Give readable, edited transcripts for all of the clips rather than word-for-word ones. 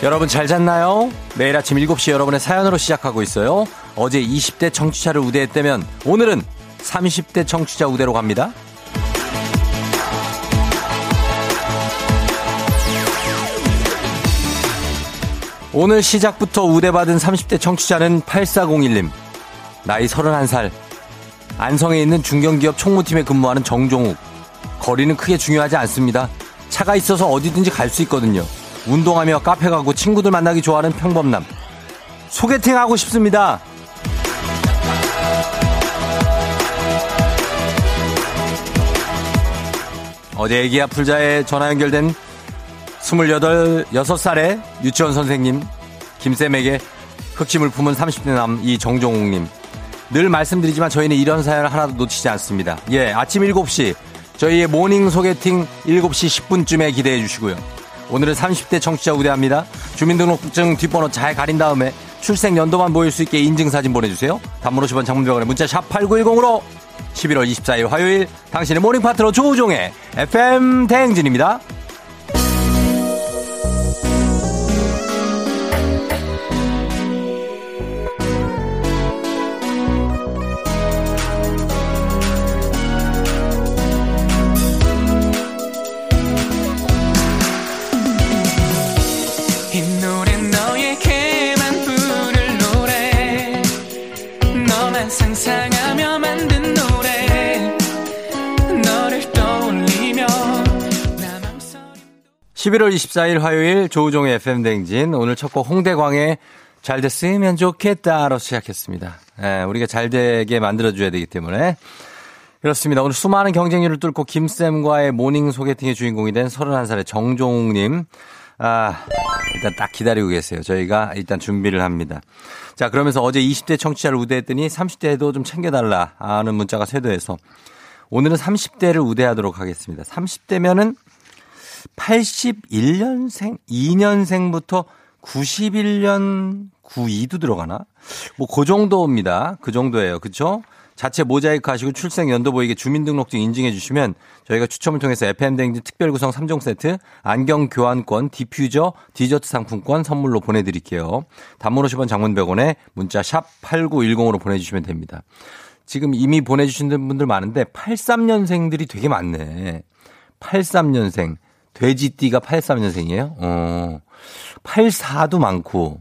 여러분 잘 잤나요? 매일 아침 7시 여러분의 사연으로 시작하고 있어요. 어제 20대 청취자를 우대했다면 오늘은 30대 청취자 우대로 갑니다. '오늘 시작부터 우대받은 30대 청취자는 8401님. 나이 31살. 안성에 있는 중견기업 총무팀에 근무하는 정종욱. 거리는 크게 중요하지 않습니다. 차가 있어서 어디든지 갈 수 있거든요. 운동하며 카페 가고 친구들 만나기 좋아하는 평범남. 소개팅하고 싶습니다.' 어제 애기야 풀자에 전화 연결된 6살의 유치원 선생님, 김쌤에게 흑심을 품은 30대 남 이 정종욱님. 늘 말씀드리지만 저희는 이런 사연을 하나도 놓치지 않습니다. 예, 아침 7시 저희의 모닝 소개팅 7시 10분쯤에 기대해 주시고요. 오늘은 30대 청취자 우대합니다. 주민등록증 뒷번호 잘 가린 다음에 출생 연도만 보일 수 있게 인증사진 보내주세요. 단문 50원, 장문병원에 문자 샵 8910으로 11월 24일 화요일 당신의 모닝 파트너 조우종의 FM 대행진입니다. 11월 24일 화요일 조우종의 FM 대행진. 오늘 첫 곡 홍대광의 잘 됐으면 좋겠다로 시작했습니다. 예, 우리가 잘 되게 만들어줘야 되기 때문에. 그렇습니다. 오늘 수많은 경쟁률을 뚫고 김쌤과의 모닝 소개팅의 주인공이 된 31살의 정종욱님. 아, 일단 딱 기다리고 계세요. 저희가 일단 준비를 합니다. 자, 그러면서 어제 20대 청취자를 우대했더니 30대에도 좀 챙겨달라 하는 문자가 쇄도해서 오늘은 30대를 우대하도록 하겠습니다. 30대면은 81년생, 2년생부터 91년 92도 들어가나? 뭐 그 정도입니다. 그 정도예요. 그렇죠? 자체 모자이크 하시고 출생 연도 보이게 주민등록증 인증해 주시면 저희가 추첨을 통해서 FM 대행진 특별 구성 3종 세트, 안경 교환권, 디퓨저, 디저트 상품권 선물로 보내 드릴게요. 단문 50원, 장문 100원에 문자 샵 8910으로 보내 주시면 됩니다. 지금 이미 보내 주신 분들 많은데 83년생들이 되게 많네. 83년생 돼지띠가 83년생이에요? 84도 많고,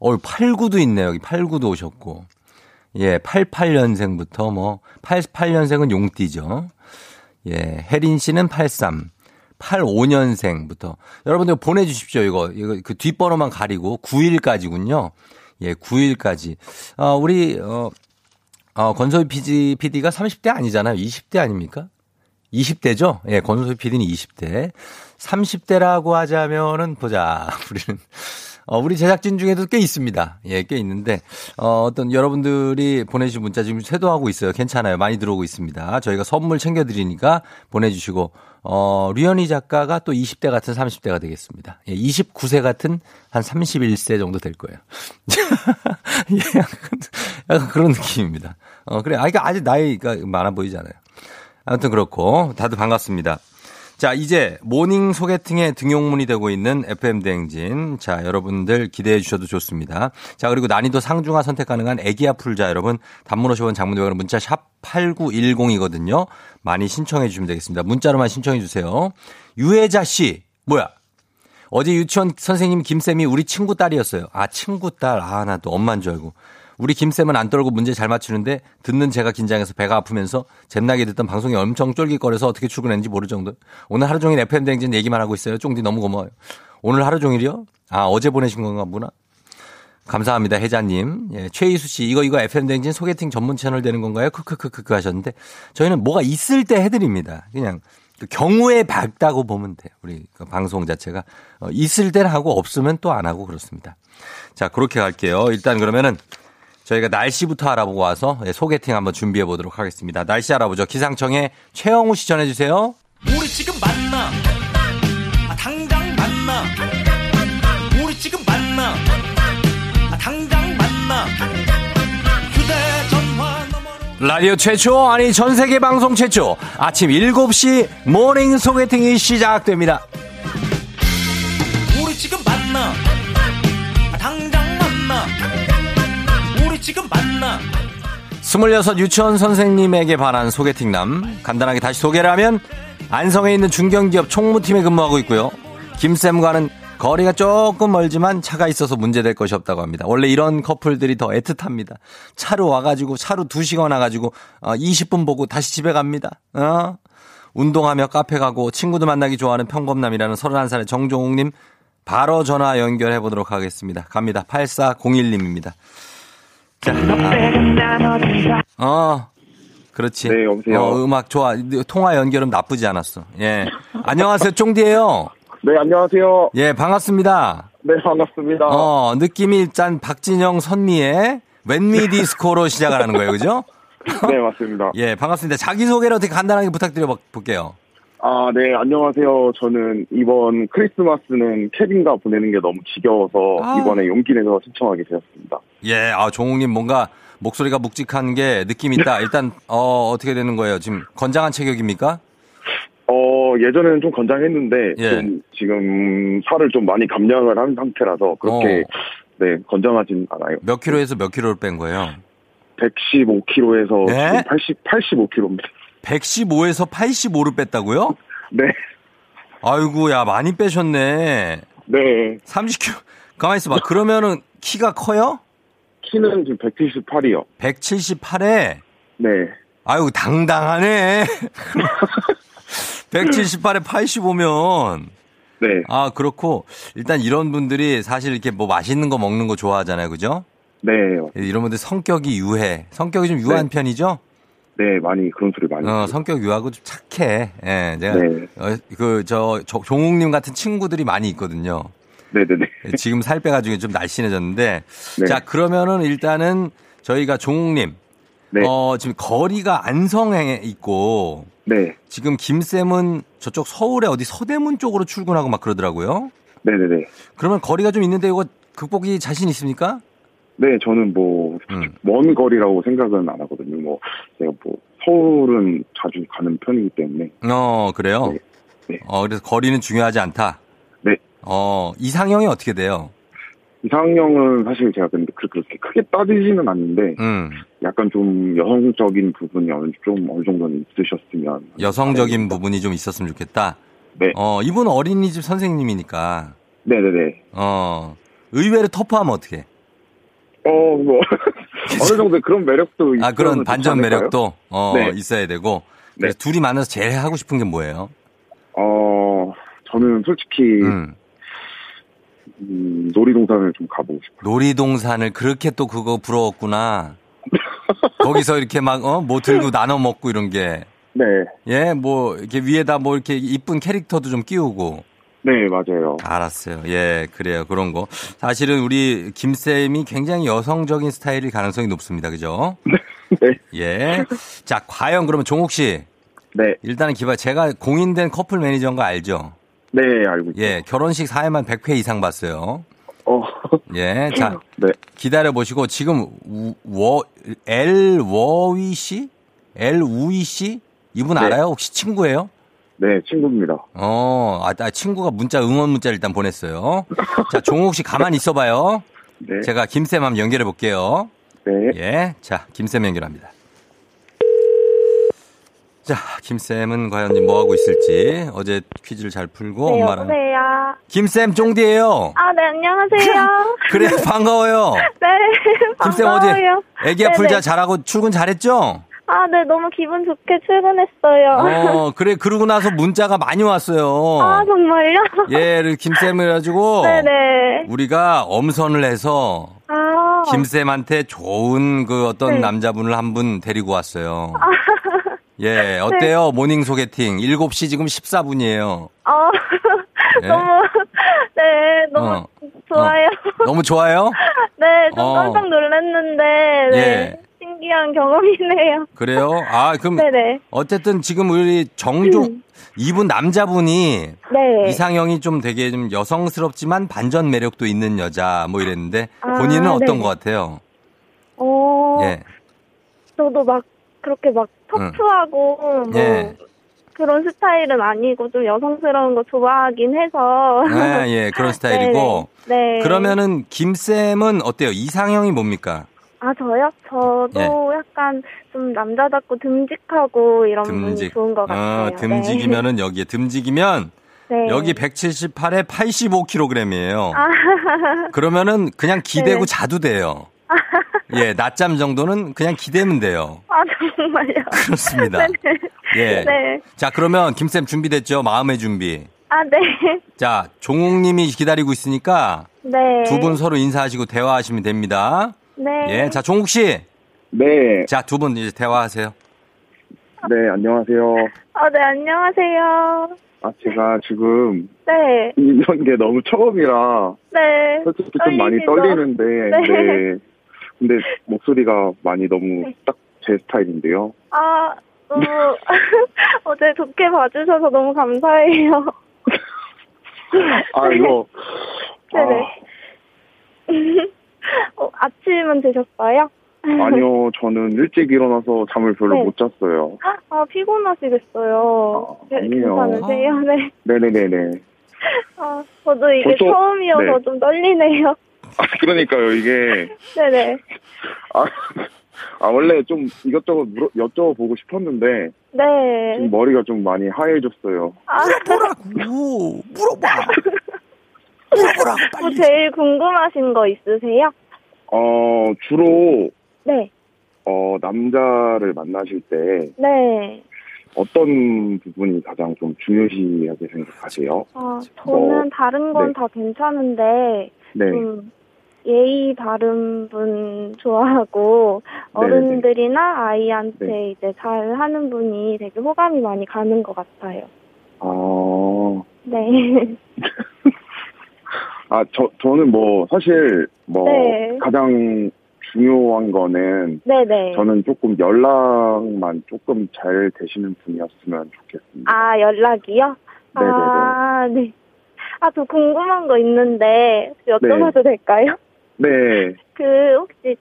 89도 있네요. 여기 89도 오셨고. 예, 88년생부터 뭐, 88년생은 용띠죠. 예, 혜린 씨는 83, 85년생부터. 여러분들 보내주십시오, 이거 그 뒷번호만 가리고, 9일까지군요. 예, 9일까지. 권소희 PD가 30대 아니잖아요. 20대 아닙니까? 20대죠? 예, 권순수 PD는 20대. 30대라고 하자면은, 보자. 우리는, 우리 제작진 중에도 꽤 있습니다. 예, 꽤 있는데, 어떤 여러분들이 보내주신 문자 지금 쇄도하고 있어요. 괜찮아요. 많이 들어오고 있습니다. 저희가 선물 챙겨드리니까 보내주시고, 류현희 작가가 또 20대 같은 30대가 되겠습니다. 예, 29세 같은 한 31세 정도 될 거예요. 예, 약간 그런 느낌입니다. 그래. 그러니까 아직 나이가 많아 보이잖아요. 아무튼 그렇고 다들 반갑습니다. 자, 이제 모닝 소개팅의 등용문이 되고 있는 FM 대행진. 자, 여러분들 기대해 주셔도 좋습니다. 자, 그리고 난이도 상중하 선택 가능한 애기야 풀자 여러분. 단문 50원, 장문 100원 문자 샵 8910이거든요. 많이 신청해 주시면 되겠습니다. 문자로만 신청해 주세요. 유혜자 씨. 뭐야? 어제 유치원 선생님 김쌤이 우리 친구 딸이었어요. 아, 친구 딸. 아, 나 또 엄마인 줄 알고. 우리 김쌤은 안 떨고 문제 잘 맞추는데 듣는 제가 긴장해서 배가 아프면서 잼나게 듣던 방송이 엄청 쫄깃거려서 어떻게 출근했는지 모를 정도. 오늘 하루 종일 FM 대행진 얘기만 하고 있어요. 쫑디 너무 고마워요. 오늘 하루 종일이요? 아, 어제 보내신 건가 보나? 감사합니다, 혜자님. 예, 최희수 씨, 이거 FM 대행진 소개팅 전문 채널 되는 건가요? 크크크크크 하셨는데 저희는 뭐가 있을 때 해드립니다. 그냥 그 경우에 밝다고 보면 돼요. 우리 그 방송 자체가 있을 때는 하고 없으면 또 안 하고 그렇습니다. 자, 그렇게 갈게요. 일단 그러면은 저희가 날씨부터 알아보고 와서 소개팅 한번 준비해 보도록 하겠습니다. 날씨 알아보죠. 기상청에 최영우 씨 전해주세요. 우리 지금 만나. 아, 당장 만나. 우리 지금 만나. 아, 당장 만나. 휴대전화 너머로. 라디오 최초, 아니 전 세계 방송 최초. 아침 7시 모닝 소개팅이 시작됩니다. 우리 지금 만나. 당장 만나. 우리 지금 만나. 26 유치원 선생님에게 반한 소개팅남. 간단하게 다시 소개를 하면 안성에 있는 중견기업 총무팀에 근무하고 있고요. 김쌤과는 거리가 조금 멀지만 차가 있어서 문제될 것이 없다고 합니다. 원래 이런 커플들이 더 애틋합니다. 차로 와가지고 차로 2시간 와가지고 20분 보고 다시 집에 갑니다. 운동하며 카페 가고 친구도 만나기 좋아하는 평범남이라는 31살의 정종욱님 바로 전화 연결해 보도록 하겠습니다. 갑니다. 8401님입니다. 자, 그렇지. 네, 여보세요. 음악 좋아. 통화 연결은 나쁘지 않았어. 예. 안녕하세요, 쫑디예요. 네, 안녕하세요. 예, 반갑습니다. 네, 반갑습니다. 느낌이 짠 박진영 선미의 웬미 디스코로 시작을 하는 거예요, 그죠? 네, 맞습니다. 예, 반갑습니다. 자기소개를 어떻게 간단하게 부탁드려 볼게요. 아, 네, 안녕하세요. 저는 이번 크리스마스는 캐빈과 보내는 게 너무 지겨워서 이번에 용기 내서 신청하게 되었습니다. 예, 아, 종욱님 뭔가 목소리가 묵직한 게 느낌 있다. 일단, 어떻게 되는 거예요? 지금 건장한 체격입니까? 예전에는 좀 건장했는데, 예. 지금 살을 좀 많이 감량을 한 상태라서 그렇게, 네, 건장하진 않아요. 몇 킬로에서 몇 킬로를 뺀 거예요? 115kg에서 네? 85kg입니다. 115에서 85를 뺐다고요? 네. 아이고, 야, 많이 빼셨네. 네. 30kg. 가만히 있어봐. 그러면은 키가 커요? 키는 지금 178이요. 178에? 네. 아이고, 당당하네. 178에 85면. 네. 아, 그렇고. 일단 이런 분들이 사실 이렇게 뭐 맛있는 거 먹는 거 좋아하잖아요. 그죠? 네. 이런 분들 성격이 유해. 성격이 좀 유한 네. 편이죠? 네, 많이 그런 소리 많이. 성격 유하고 좀 착해. 예, 제가 네. 종욱님 같은 친구들이 많이 있거든요. 네네네. 지금 살 빼가지고 좀 날씬해졌는데. 네. 자, 그러면은 일단은 저희가 종욱님. 네. 지금 거리가 안성에 있고. 네. 지금 김쌤은 저쪽 서울에 어디 서대문 쪽으로 출근하고 막 그러더라고요. 네네네. 그러면 거리가 좀 있는데 이거 극복이 자신 있습니까? 네, 저는 뭐, 먼 거리라고 생각은 안 하거든요. 뭐, 제가 뭐, 서울은 자주 가는 편이기 때문에. 그래요? 네. 네. 그래서 거리는 중요하지 않다? 네. 이상형이 어떻게 돼요? 이상형은 사실 제가 근데 그렇게 크게 따지지는 않는데, 약간 좀 여성적인 부분이 좀 어느 정도는 있으셨으면. 여성적인 부분이 좀 있었으면 좋겠다? 네. 이분 어린이집 선생님이니까. 네네네. 의외로 터프하면 어떡해? 뭐 어느 정도 그런 매력도 있어야 그런 반전 매력도 네. 있어야 되고. 네. 둘이 만나서 제일 하고 싶은 게 뭐예요? 저는 솔직히 놀이동산을 좀 가보고 싶어요. 놀이동산을 그렇게 또 그거 부러웠구나. 거기서 이렇게 막 뭐 들고 나눠 먹고 이런 게. 네. 예, 뭐 이렇게 위에다 뭐 이렇게 이쁜 캐릭터도 좀 끼우고. 네, 맞아요. 알았어요. 예, 그래요. 그런 거. 사실은 우리 김쌤이 굉장히 여성적인 스타일일 가능성이 높습니다. 그죠? 네. 예. 자, 과연 그러면 종욱 씨. 네. 일단은 제가 공인된 커플 매니저인 거 알죠? 네, 알고 있어요. 예, 결혼식 사회만 100회 이상 봤어요. 예, 자. 네. 기다려보시고, 지금, 엘우이 씨? 이분 네. 알아요? 혹시 친구예요? 네, 친구입니다. 친구가 응원 문자를 일단 보냈어요. 자, 종욱 씨 가만히 있어봐요. 네. 제가 김쌤 한번 연결해 볼게요. 네. 예. 자, 김쌤 연결합니다. 자, 김쌤은 과연 뭐 하고 있을지. 어제 퀴즈를 잘 풀고. 네, 엄마랑. 여보세요. 김쌤 쫑디예요. 아, 네, 안녕하세요. 그래, 반가워요. 네, 반가워요. 김쌤 어제 애기야 네네. 풀자 잘하고 출근 잘했죠? 아, 네, 너무 기분 좋게 출근했어요. 그래, 그러고 나서 문자가 많이 왔어요. 아, 정말요? 예, 김쌤을 해가지고. 네네. 우리가 엄선을 해서. 김쌤한테 좋은 어떤 네. 남자분을 한 분 데리고 왔어요. 예, 어때요? 네. 모닝 소개팅. 7시 지금 14분이에요. 네. 너무 좋아요. 너무 좋아요? 네, 좀 깜짝 놀랐는데. 네. 예. 신기한 경험이네요. 그래요? 아, 그럼 네네. 어쨌든 지금 우리 정종 이분 남자분이 네. 이상형이 좀 되게 좀 여성스럽지만 반전 매력도 있는 여자 뭐 이랬는데 본인은 어떤 네. 것 같아요? 예. 저도 막 그렇게 막 터프하고 뭐 예. 그런 스타일은 아니고 좀 여성스러운 거 좋아하긴 해서. 아, 예, 그런 스타일이고. 네. 그러면은 김쌤은 어때요? 이상형이 뭡니까? 아, 저요? 저도 예. 약간 좀 남자답고 듬직하고 이런 분이 좋은 것 같아요. 아, 듬직이면은 네. 여기에 듬직이면 네. 여기 178에 85kg이에요. 아. 그러면은 그냥 기대고 네. 자도 돼요. 아. 예, 낮잠 정도는 그냥 기대면 돼요. 아, 정말요? 그렇습니다. 네네. 예. 네. 자, 그러면 김쌤 준비됐죠? 마음의 준비. 아, 네. 자, 종욱님이 기다리고 있으니까 네. 두 분 서로 인사하시고 대화하시면 됩니다. 네. 예, 자, 종욱 씨. 네. 자, 두 분 이제 대화하세요. 네, 안녕하세요. 아, 네, 안녕하세요. 아, 제가 지금. 네. 이런 게 너무 처음이라. 네. 솔직히 좀 많이 떨리는데. 네. 네. 근데 목소리가 많이 너무 딱 제 스타일인데요. 아, 너무. 어제 좋게 봐주셔서 너무 감사해요. 아, 이거. 네네. 아침은 드셨어요? 아니요, 저는 일찍 일어나서 잠을 별로 네. 못 잤어요. 아, 피곤하시겠어요. 아, 아니요. 괜찮으세요? 네. 네네네네. 아, 저도 이게 벌써, 처음이어서 네. 좀 떨리네요. 아, 그러니까요, 이게. 네네. 아, 원래 좀 이것저것 여쭤보고 싶었는데. 네. 지금 머리가 좀 많이 하얘졌어요. 아, 물어보라고! 물어봐! 물어보라고, 빨리. 뭐 제일 궁금하신 거 있으세요? 주로. 네. 남자를 만나실 때. 네. 어떤 부분이 가장 좀 중요시하게 생각하세요? 아, 저는 다른 건 다 네. 괜찮은데. 네. 예의 바른 분 좋아하고, 어른들이나 아이한테 네. 이제 잘 하는 분이 되게 호감이 많이 가는 것 같아요. 아. 네. 아, 저는 사실, 네. 가장 중요한 거는, 네네. 저는 조금 연락만 조금 잘 되시는 분이었으면 좋겠습니다. 아, 연락이요? 네네네. 아, 네. 아, 저 궁금한 거 있는데 여쭤봐도 네. 될까요? 네. 그 혹시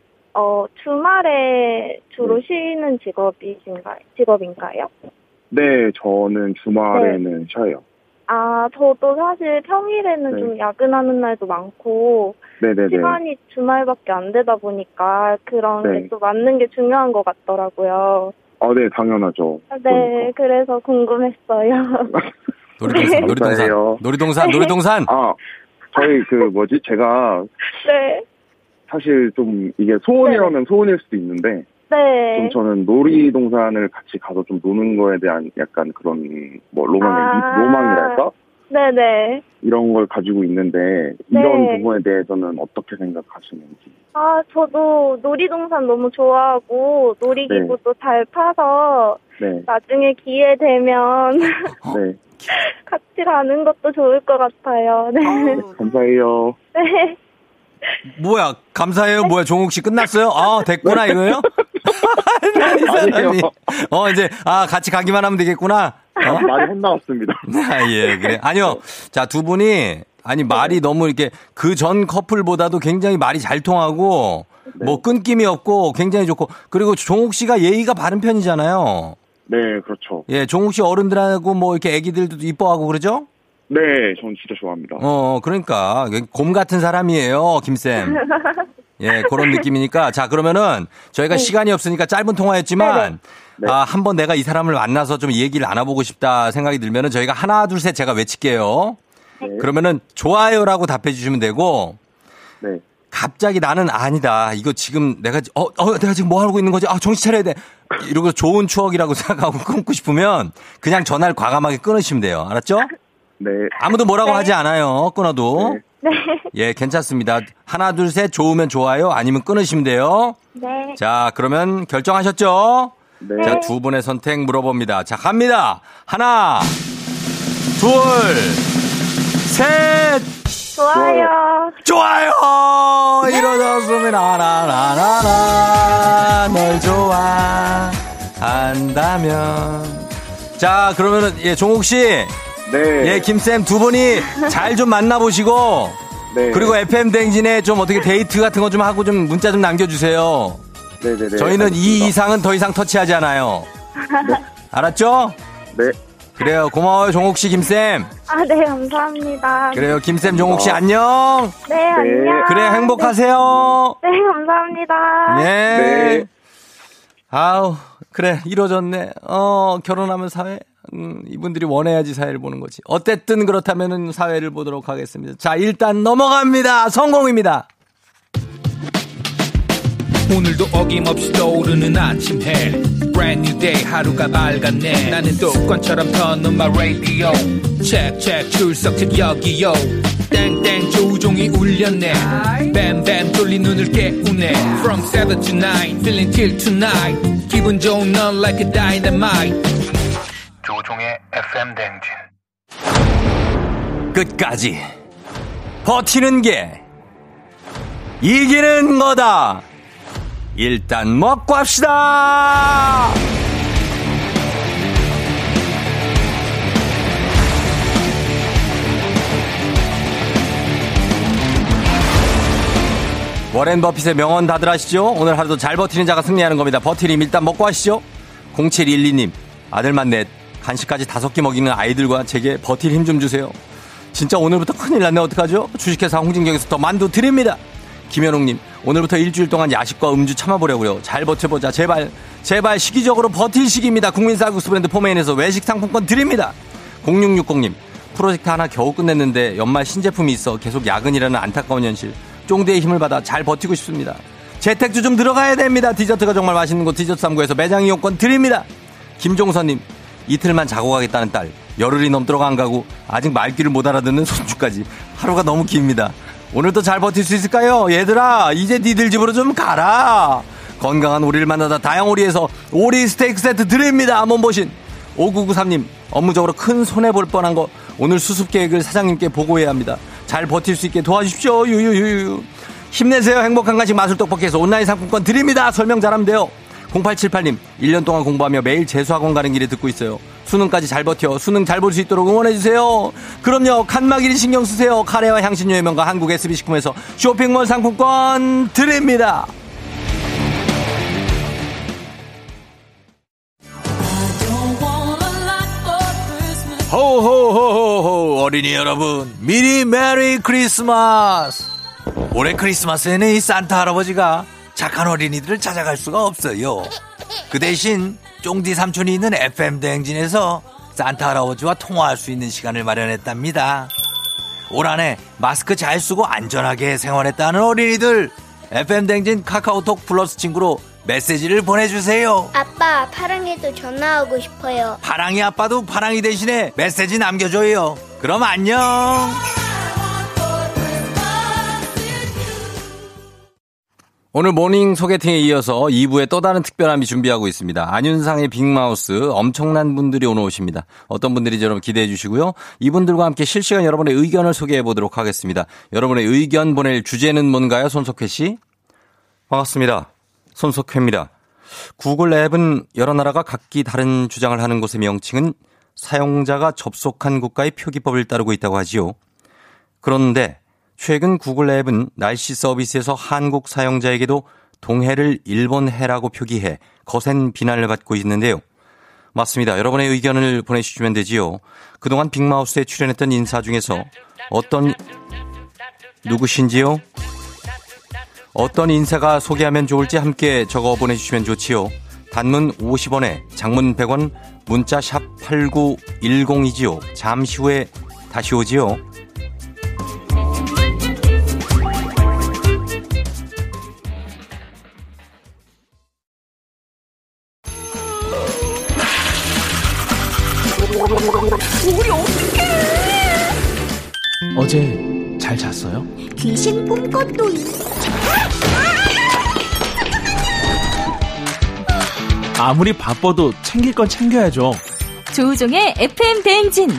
주말에 주로 네. 쉬는 직업인가요? 네, 저는 주말에는 네. 쉬어요. 아, 저도 사실 평일에는 네. 좀 야근하는 날도 많고 네네네. 시간이 주말밖에 안 되다 보니까 그런 네. 게 또 맞는 게 중요한 것 같더라고요. 아, 네, 당연하죠. 아, 네, 그러니까. 그래서 궁금했어요. 놀이동산. 아, 저희 제가 네. 사실 좀 이게 소원이라면 네. 소원일 수도 있는데 네. 좀 저는 놀이동산을 같이 가서 좀 노는 거에 대한 약간 그런 로망이랄까? 네네. 이런 걸 가지고 있는데 이런 네. 부분에 대해서는 어떻게 생각하시는지. 아, 저도 놀이동산 너무 좋아하고 놀이기구도 네. 잘 타서 네. 나중에 기회 되면 네. 같이 가는 것도 좋을 것 같아요. 네. 아유, 감사해요. 네. 뭐야, 감사해요. 뭐야, 종욱 씨 끝났어요? 아, 됐구나 이거예요? 아니요. 이제 같이 가기만 하면 되겠구나. 많이 혼나왔습니다. 아, 예, 그래. 아니요. 자, 두 분이 말이 너무 이렇게 그 전 커플보다도 굉장히 말이 잘 통하고 네. 끊김이 없고 굉장히 좋고 그리고 종욱 씨가 예의가 바른 편이잖아요. 네, 그렇죠. 예, 종욱 씨 어른들하고 이렇게 애기들도 이뻐하고 그러죠? 네, 전 진짜 좋아합니다. 그러니까. 곰 같은 사람이에요, 김쌤. 예, 그런 느낌이니까. 자, 그러면은 저희가 시간이 없으니까 짧은 통화였지만, 네. 아, 한번 내가 이 사람을 만나서 좀 얘기를 나눠보고 싶다 생각이 들면은 저희가 하나, 둘, 셋 제가 외칠게요. 네. 그러면은 좋아요라고 답해주시면 되고, 네. 갑자기 나는 아니다. 이거 지금 내가 지금 뭐 하고 있는 거지? 아, 정신 차려야 돼. 이러고 좋은 추억이라고 생각하고 끊고 싶으면 그냥 전화를 과감하게 끊으시면 돼요. 알았죠? 네. 아무도 뭐라고 네. 하지 않아요. 끊어도. 네. 예, 괜찮습니다. 하나, 둘, 셋 좋으면 좋아요. 아니면 끊으시면 돼요. 네. 자, 그러면 결정하셨죠? 네. 자, 두 분의 선택 물어봅니다. 자, 갑니다. 하나, 둘, 셋. 좋아요. 일어났으면 나나나나 널 좋아한다면. 자, 그러면은 예, 종욱 씨, 네, 예, 김쌤 두 분이 잘 좀 만나보시고, 네, 그리고 FM 대행진에 좀 어떻게 데이트 같은 거 좀 하고 좀 문자 좀 남겨주세요. 네네네. 저희는 알겠습니다. 이 이상은 더 이상 터치하지 않아요. 네. 알았죠? 네. 그래요. 고마워요, 종욱씨, 김쌤. 아, 네, 감사합니다. 그래요, 김쌤, 종욱씨, 안녕. 네, 네, 안녕. 그래, 행복하세요. 네, 네, 감사합니다. 네. 네. 아우, 그래, 이뤄졌네. 결혼하면 사회? 이분들이 원해야지 사회를 보는 거지. 어쨌든 그렇다면은 사회를 보도록 하겠습니다. 자, 일단 넘어갑니다. 성공입니다. 오늘도 어김없이 떠오르는 아침 해. Brand new day, 하루가 밝았네. 나는 독관처럼 터는 my radio. Check, check, 출석, check, 여기요. 땡땡, 조종이 울렸네. 뱀뱀, 뚫린 눈을 깨우네. From 7 to 9, feeling till tonight. 기분 좋은 넌 like a dynamite. 조종의 FM 대행진. 끝까지 버티는 게 이기는 거다. 일단 먹고 합시다. 워렌 버핏의 명언 다들 아시죠? 오늘 하루도 잘 버티는 자가 승리하는 겁니다. 버티림 일단 먹고 하시죠. 0712님, 아들만 넷 간식까지 5끼 먹이는 아이들과 제게 버틸 힘 좀 주세요. 진짜 오늘부터 큰일 났네. 어떡하죠? 주식회사 홍진경에서 더 만두 드립니다. 김현웅님, 오늘부터 일주일 동안 야식과 음주 참아보려고요. 잘 버텨보자. 제발, 제발 시기적으로 버틸 시기입니다. 국민 쌀국수 브랜드 포메인에서 외식 상품권 드립니다. 0660님, 프로젝트 하나 겨우 끝냈는데 연말 신제품이 있어 계속 야근이라는 안타까운 현실. 쫑대의 힘을 받아 잘 버티고 싶습니다. 재택주 좀 들어가야 됩니다. 디저트가 정말 맛있는 곳 디저트 3구에서 매장 이용권 드립니다. 김종선님, 이틀만 자고 가겠다는 딸, 열흘이 넘도록 안 가고 아직 말귀를 못 알아듣는 손주까지 하루가 너무 깁니다. 오늘도 잘 버틸 수 있을까요? 얘들아, 이제 니들 집으로 좀 가라. 건강한 오리를 만나다 다양오리에서 오리 스테이크 세트 드립니다. 암몬보신. 5993님, 업무적으로 큰 손해볼 뻔한 거 오늘 수습 계획을 사장님께 보고해야 합니다. 잘 버틸 수 있게 도와주십시오. 유유유유. 힘내세요. 행복한 간식 마술떡볶이에서 온라인 상품권 드립니다. 설명 잘하면 돼요. 0878님, 1년 동안 공부하며 매일 재수학원 가는 길에 듣고 있어요. 수능까지 잘 버텨, 수능 잘 볼 수 있도록 응원해주세요. 그럼요, 칸막이를 신경 쓰세요. 카레와 향신료의 명가 한국 SB식품에서 쇼핑몰 상품권 드립니다. 호호호호호, 어린이 여러분, 미리 메리 크리스마스. 올해 크리스마스에는 이 산타 할아버지가 착한 어린이들을 찾아갈 수가 없어요. 그 대신 쫑디 삼촌이 있는 FM 대행진에서 산타 할아버지와 통화할 수 있는 시간을 마련했답니다. 올 한해 마스크 잘 쓰고 안전하게 생활했다는 어린이들, FM 대행진 카카오톡 플러스 친구로 메시지를 보내주세요. 아빠, 파랑이도 전화하고 싶어요. 파랑이 아빠도 파랑이 대신에 메시지 남겨줘요. 그럼 안녕. 오늘 모닝 소개팅에 이어서 2부에 또 다른 특별함이 준비하고 있습니다. 안윤상의 빅마우스, 엄청난 분들이 오늘 오십니다. 어떤 분들인지 여러분 기대해 주시고요. 이분들과 함께 실시간 여러분의 의견을 소개해 보도록 하겠습니다. 여러분의 의견 보낼 주제는 뭔가요? 손석희 씨? 반갑습니다. 손석희입니다. 구글 앱은 여러 나라가 각기 다른 주장을 하는 곳의 명칭은 사용자가 접속한 국가의 표기법을 따르고 있다고 하지요. 그런데 최근 구글 앱은 날씨 서비스에서 한국 사용자에게도 동해를 일본해라고 표기해 거센 비난을 받고 있는데요. 맞습니다. 여러분의 의견을 보내주시면 되지요. 그동안 빅마우스에 출연했던 인사 중에서 누구신지요? 어떤 인사가 소개하면 좋을지 함께 적어 보내주시면 좋지요. 단문 50원에 장문 100원, 문자 샵 8910이지요. 잠시 후에 다시 오지요. 어제 잘 잤어요? 귀신 꿈꿨도 아무리 바빠도 챙길 건 챙겨야죠. 조우종의 FM 대행진.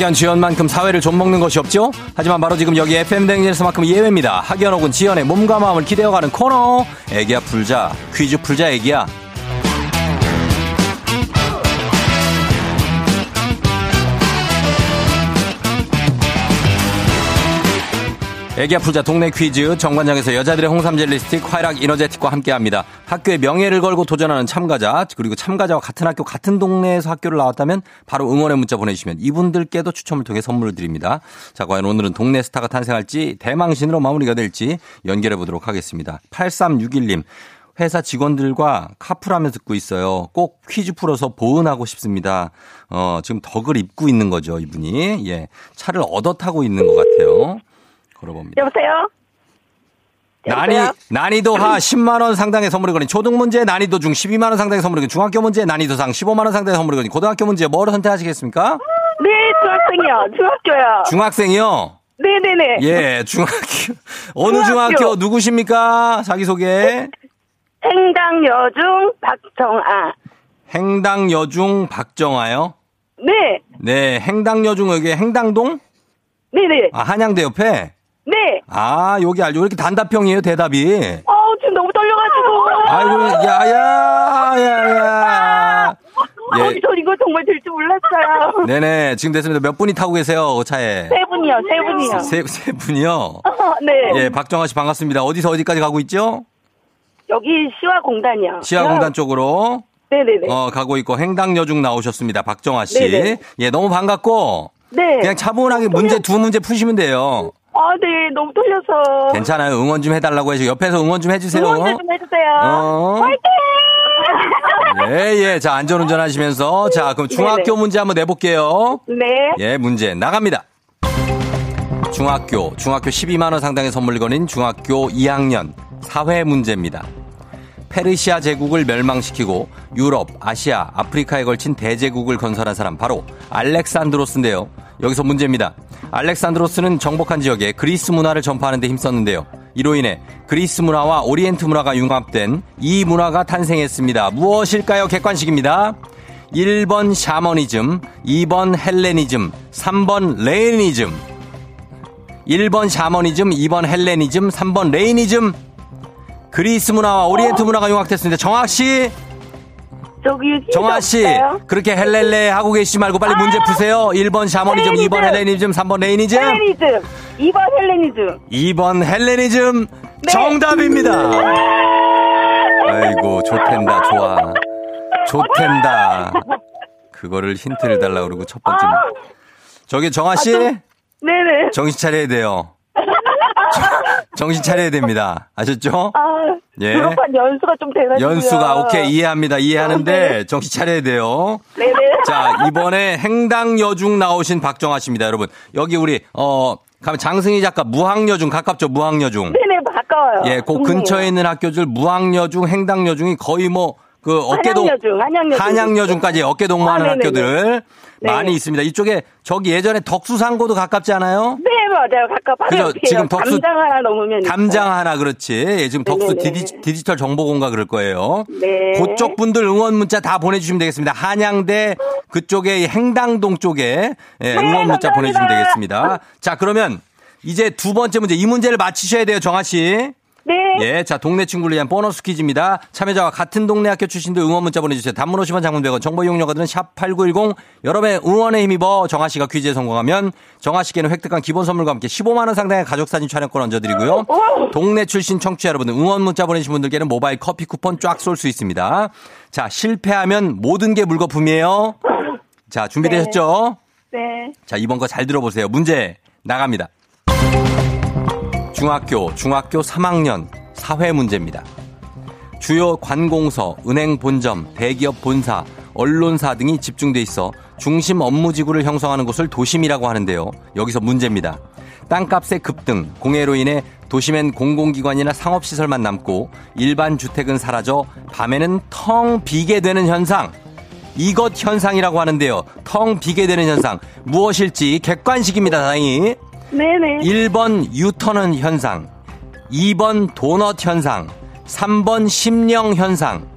학연, 지연만큼 사회를 좀먹는 것이 없죠? 하지만 바로 지금 여기 FM 대행진에서만큼 예외입니다. 학연 혹은 지연의 몸과 마음을 기대어가는 코너. 애기야 풀자. 퀴즈 풀자 애기야. 애기야 풀자 동네 퀴즈 정관장에서 여자들의 홍삼젤리 스틱 화이락 이너제틱과 함께합니다. 학교의 명예를 걸고 도전하는 참가자 그리고 참가자와 같은 학교 같은 동네에서 학교를 나왔다면 바로 응원의 문자 보내주시면 이분들께도 추첨을 통해 선물을 드립니다. 자 과연 오늘은 동네 스타가 탄생할지 대망신으로 마무리가 될지 연결해 보도록 하겠습니다. 8361님. 회사 직원들과 카풀하며 듣고 있어요. 꼭 퀴즈 풀어서 보은하고 싶습니다. 지금 덕을 입고 있는 거죠 이분이. 예, 차를 얻어 타고 있는 것 같아요. 걸어봅니다. 여보세요? 난이도하 10만원 상당의 선물이 걸린 초등문제, 난이도 중 12만원 상당의 선물이 걸린 중학교 문제, 난이도 상 15만원 상당의 선물이 걸린 고등학교 문제, 뭐를 선택하시겠습니까? 네, 중학교요. 중학생이요? 네네네. 예, 중학교. 어느 중학교 누구십니까? 자기소개. 행당여중 박정아. 행당여중 박정아요? 네. 네, 행당여중 여기 행당동? 네네. 아, 한양대 옆에? 네. 아, 여기 알죠. 이렇게 단답형이에요, 대답이. 아우, 지금 너무 떨려가지고. 아이고, 야야야야. 예. 저 이거 정말 될 줄 몰랐어요. 네네. 지금 됐습니다. 몇 분이 타고 계세요, 차에? 세 분이요. 세 분이요? 네. 예, 박정아 씨 반갑습니다. 어디서 어디까지 가고 있죠? 여기 시화공단이요. 시화공단 쪽으로? 네네네. 가고 있고, 행당여중 나오셨습니다. 박정아 씨. 네네. 예, 너무 반갑고. 네. 그냥 차분하게 문제 두 문제 푸시면 돼요. 아, 네. 너무 떨려서. 괜찮아요. 응원 좀 해달라고 해서 옆에서 응원 좀 해주세요. 응원 좀 해주세요. 화이팅! 예, 예. 자, 안전운전 하시면서. 자, 그럼 중학교 네네. 문제 한번 내볼게요. 네. 예, 문제 나갑니다. 중학교 12만원 상당의 선물이 걸린 중학교 2학년 사회 문제입니다. 페르시아 제국을 멸망시키고 유럽, 아시아, 아프리카에 걸친 대제국을 건설한 사람 바로 알렉산드로스인데요. 여기서 문제입니다. 알렉산드로스는 정복한 지역에 그리스 문화를 전파하는 데 힘썼는데요. 이로 인해 그리스 문화와 오리엔트 문화가 융합된 이 문화가 탄생했습니다. 무엇일까요? 객관식입니다. 1번 샤머니즘, 2번 헬레니즘, 3번 레이니즘. 1번 샤머니즘, 2번 헬레니즘, 3번 레이니즘. 그리스 문화와 오리엔트 문화가 융합됐습니다. 정아씨. 정아씨. 그렇게 헬렐레 하고 계시지 말고 빨리 문제 푸세요. 1번 샤머니즘, 헬레니즘. 2번 헬레니즘, 3번 레이니즘. 헬레니즘. 2번 헬레니즘. 2번 헬레니즘. 네. 정답입니다. 아이고, 좋텐다, 좋아. 좋텐다. 그거를 힌트를 달라고 그러고 첫 번째. 저기 정아씨. 네네. 정신 차려야 돼요. 정신 차려야 됩니다. 아셨죠? 아, 예. 졸업한 연수가 좀 되나요? 연수가, 오케이, 이해합니다. 이해하는데, 네. 정신 차려야 돼요. 네네. 자, 이번에 행당여중 나오신 박정아 씨입니다, 여러분. 여기 우리, 가면 장승희 작가 무학여중 가깝죠, 무학여중. 네네, 가까워요. 예, 그 근처에 있는 학교들 무학여중, 행당여중이 거의 뭐, 그 어깨동. 한양여중까지 어깨동무하는 학교들. 네. 많이 있습니다. 이쪽에 저기 예전에 덕수상고도 가깝지 않아요? 네, 맞아요. 가깝죠. 지금 덕수 담장 하나 넘으면 담장 있어요. 하나 그렇지. 예, 지금 덕수 디지털 정보공과 그럴 거예요. 네. 그쪽 분들 응원 문자 다 보내주시면 되겠습니다. 한양대 그쪽에 행당동 쪽에 예, 응원 네, 문자 감사합니다. 보내주시면 되겠습니다. 자, 그러면 이제 두 번째 문제 이 문제를 맞히셔야 돼요, 정아 씨. 네. 예, 자, 동네 친구를 위한 보너스 퀴즈입니다. 참여자와 같은 동네 학교 출신도 응원 문자 보내주세요. 단문 50원, 장문 100원, 정보 이용료가 드는 샵8910. 여러분의 응원에 힘입어 정아 씨가 퀴즈에 성공하면 정아 씨께는 획득한 기본 선물과 함께 15만 원 상당의 가족사진 촬영권 얹어드리고요. 동네 출신 청취자 여러분들 응원 문자 보내신 분들께는 모바일 커피 쿠폰 쫙 쏠 수 있습니다. 자, 실패하면 모든 게 물거품이에요. 자, 준비되셨죠? 네. 네. 자, 이번 거 잘 들어보세요. 문제 나갑니다. 중학교 3학년 사회 문제입니다. 주요 관공서, 은행 본점, 대기업 본사, 언론사 등이 집중돼 있어 중심 업무 지구를 형성하는 곳을 도심이라고 하는데요. 여기서 문제입니다. 땅값의 급등, 공해로 인해 도심엔 공공기관이나 상업시설만 남고 일반 주택은 사라져 밤에는 텅 비게 되는 현상. 이것 현상이라고 하는데요. 텅 비게 되는 현상. 무엇일지 객관식입니다. 다행히. 네네. 1번 유턴은 현상, 2번 도넛 현상, 3번 심령 현상.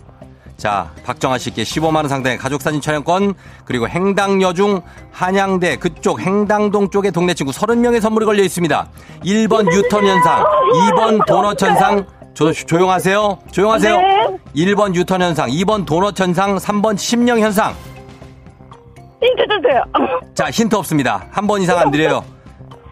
자, 박정아 씨께 15만 원 상당의 가족사진 촬영권, 그리고 행당여중 한양대 그쪽 행당동 쪽의 동네 친구 30명의 선물이 걸려 있습니다. 1번 유턴 현상, 2번 도넛 현상. 조용하세요. 조용하세요. 네. 1번 유턴 현상, 2번 도넛 현상, 3번 심령 현상. 힌트 주세요. 자, 힌트 없습니다. 한 번 이상 안 드려요.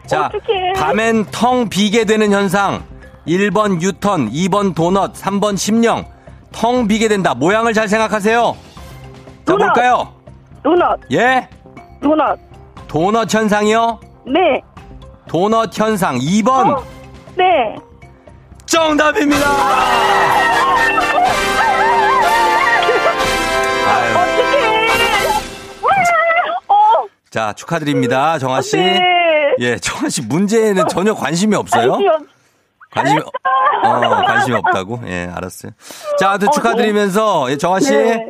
자, 어떡해. 밤엔 텅 비게 되는 현상. 1번 유턴, 2번 도넛, 3번 심령. 텅 비게 된다. 모양을 잘 생각하세요. 자, 도넛. 뭘까요? 도넛. 예? 도넛. 도넛 현상이요? 네. 도넛 현상 2번. 어? 네. 정답입니다. 아유. 어떡해. 자, 축하드립니다. 정아 씨. 네. 예, 정아 씨 문제에는 전혀 관심이 없어요. 관심이 없다고? 예, 알았어요. 자, 아무튼 축하드리면서, 네. 예, 정아씨. 네.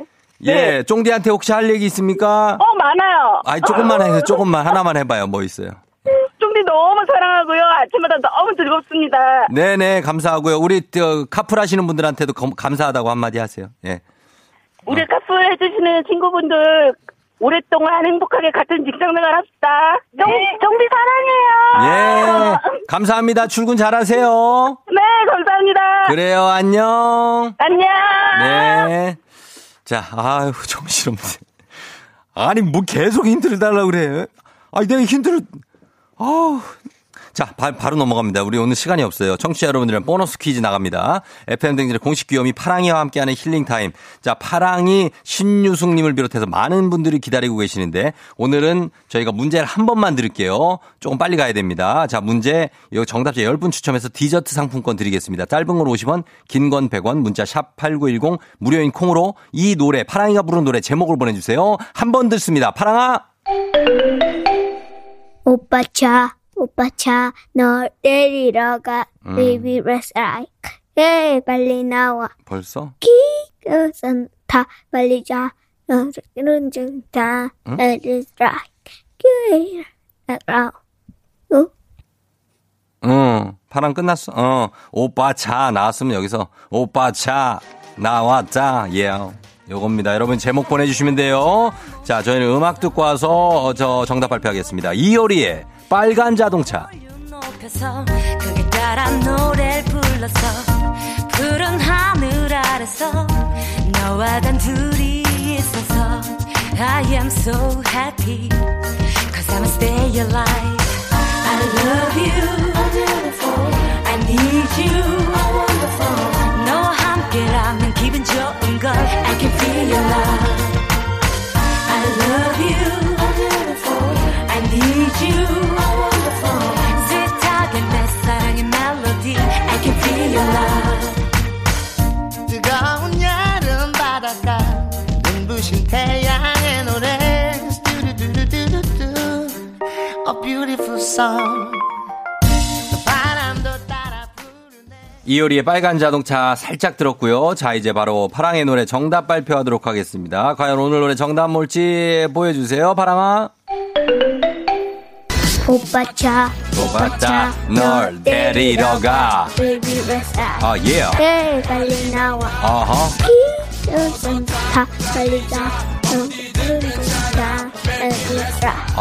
예, 쫑디한테 혹시 할 얘기 있습니까? 많아요. 아니, 조금만 해서, 조금만, 하나만 해봐요. 뭐 있어요? 쫑디 너무 사랑하고요. 아침마다 너무 즐겁습니다. 네네, 감사하고요. 우리, 카풀 하시는 분들한테도 감사하다고 한마디 하세요. 예. 우리 카풀 해주시는 친구분들, 오랫동안 행복하게 같은 직장생활 합시다. 정비 사랑해요. 예, 감사합니다. 출근 잘하세요. 네, 감사합니다. 그래요, 안녕. 안녕. 네. 자, 아유, 정신없네. 아니, 뭐 계속 힌트를 달라고 그래. 아니, 내가 힌트를, 아우. 자, 바로 넘어갑니다. 우리 오늘 시간이 없어요. 청취자 여러분들은 보너스 퀴즈 나갑니다. FM 대행진의 공식 귀요미 파랑이와 함께하는 힐링 타임. 자, 파랑이 신유숙님을 비롯해서 많은 분들이 기다리고 계시는데 오늘은 저희가 문제를 한 번만 드릴게요. 조금 빨리 가야 됩니다. 자, 문제 여기 정답자 10분 추첨해서 디저트 상품권 드리겠습니다. 짧은 건 50원, 긴 건 100원, 문자 샵 8910 무료인 콩으로 이 노래, 파랑이가 부른 노래 제목을 보내주세요. 한 번 듣습니다. 파랑아. 오빠 차, 널 데리러 가, baby rest like, 예, 빨리 나와. 벌써? 기어선타, 빨리 자, 너는 중타, baby rest like, 어? 응, 파랑 끝났어. 오빠 차 나왔으면 여기서, 오빠 차 나왔자, 예. Yeah. 요겁니다. 여러분 제목 보내주시면 돼요. 자, 저희는 음악 듣고 와서 저 정답 발표하겠습니다. 이효리의 빨간 자동차. 그게 따라 노래를 불렀어. 푸른 하늘 아래서 너와 단 둘이 있어서 I am so happy Cause I'm a stay alive I love you I need you 함께라면 기분 좋은 걸 I can feel your love I love you I need you 스윗하게 내 사랑의 멜로디 I can feel your love 뜨거운 여름 바닷가 눈부신 태양의 노래 A beautiful song 이효리의 빨간 자동차 살짝 들었고요. 자, 이제 바로 파랑의 노래 정답 발표하도록 하겠습니다. 과연 오늘 노래 정답 뭘지 보여주세요. 파랑아. 오빠 차 널 데리러 가. 아, 예. 예, 빨리 나와. 어허. 다 빨리 가.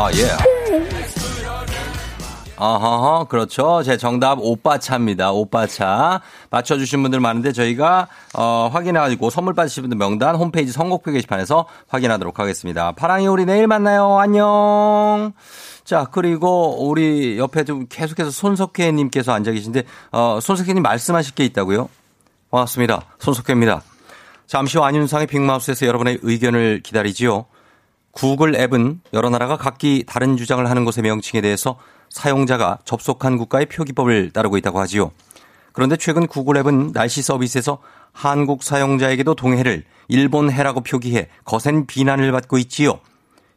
아, 예. 어허허, 그렇죠. 제 정답 오빠차입니다. 오빠차. 맞춰주신 분들 많은데 저희가 확인해가지고 선물 받으신 분들 명단 홈페이지 선곡표 게시판에서 확인하도록 하겠습니다. 파랑이 우리 내일 만나요. 안녕. 자, 그리고 우리 옆에 좀 계속해서 손석희님께서 앉아 계신데 손석희님 말씀하실 게 있다고요? 반갑습니다. 손석희입니다. 잠시 후 안윤상의 빅마우스에서 여러분의 의견을 기다리지요. 구글 앱은 여러 나라가 각기 다른 주장을 하는 곳의 명칭에 대해서 사용자가 접속한 국가의 표기법을 따르고 있다고 하지요. 그런데 최근 구글 앱은 날씨 서비스에서 한국 사용자에게도 동해를 일본해라고 표기해 거센 비난을 받고 있지요.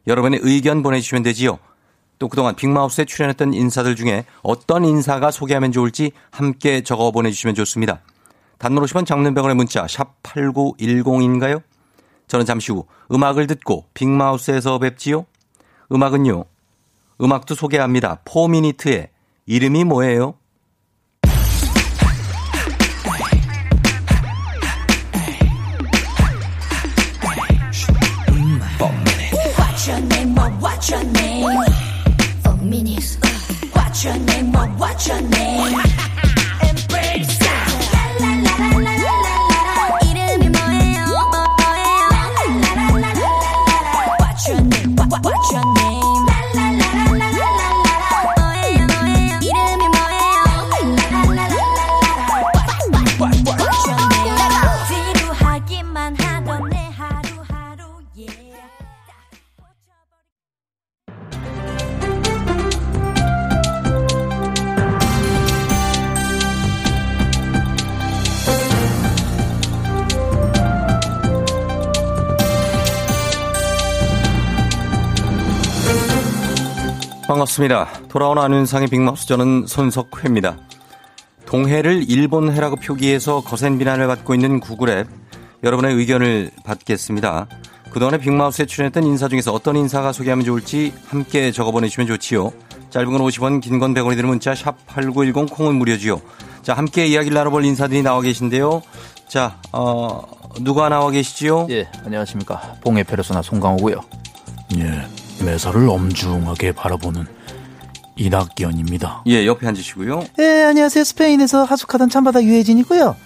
여러분의 의견 보내주시면 되지요. 또 그동안 빅마우스에 출연했던 인사들 중에 어떤 인사가 소개하면 좋을지 함께 적어 보내주시면 좋습니다. 단문 50원, 장문 100원의 문자 샵 8910인가요? 저는 잠시 후 음악을 듣고 빅마우스에서 뵙지요. 음악은요. 음악도 소개합니다. 4미니트의 이름이 뭐예요? name or what's your name? Oh, minis. What's your name or what's your name? Embrace. La la la la la la. 이름이 뭐예요? 뭐예요? La la la la la. What's your name? What's your name? La la la la la. 뭐예요? 뭐예요? 이름이 뭐예요? La la la la. What's your name? 지루하기만 하던 내 하루하루. Yeah. 반갑습니다. 돌아온 안윤상의 빅마우스, 저는 손석회입니다. 동해를 일본해라고 표기해서 거센 비난을 받고 있는 구글앱, 여러분의 의견을 받겠습니다. 그동안에 빅마우스에 출연했던 인사 중에서 어떤 인사가 소개하면 좋을지 함께 적어보내주시면 좋지요. 짧은 건 50원, 긴 건 100원이 드는 문자 샵8910, 콩은 무료지요. 자, 함께 이야기를 나눠볼 인사들이 나와 계신데요. 자, 누가 나와 계시지요? 예, 안녕하십니까. 봉해 페르소나 송강호고요. 예. 매사를 엄중하게 바라보는 이낙연입니다. 예, 옆에 앉으시고요. 예, 안녕하세요. 스페인에서 하숙하던 참바다 유해진이고요.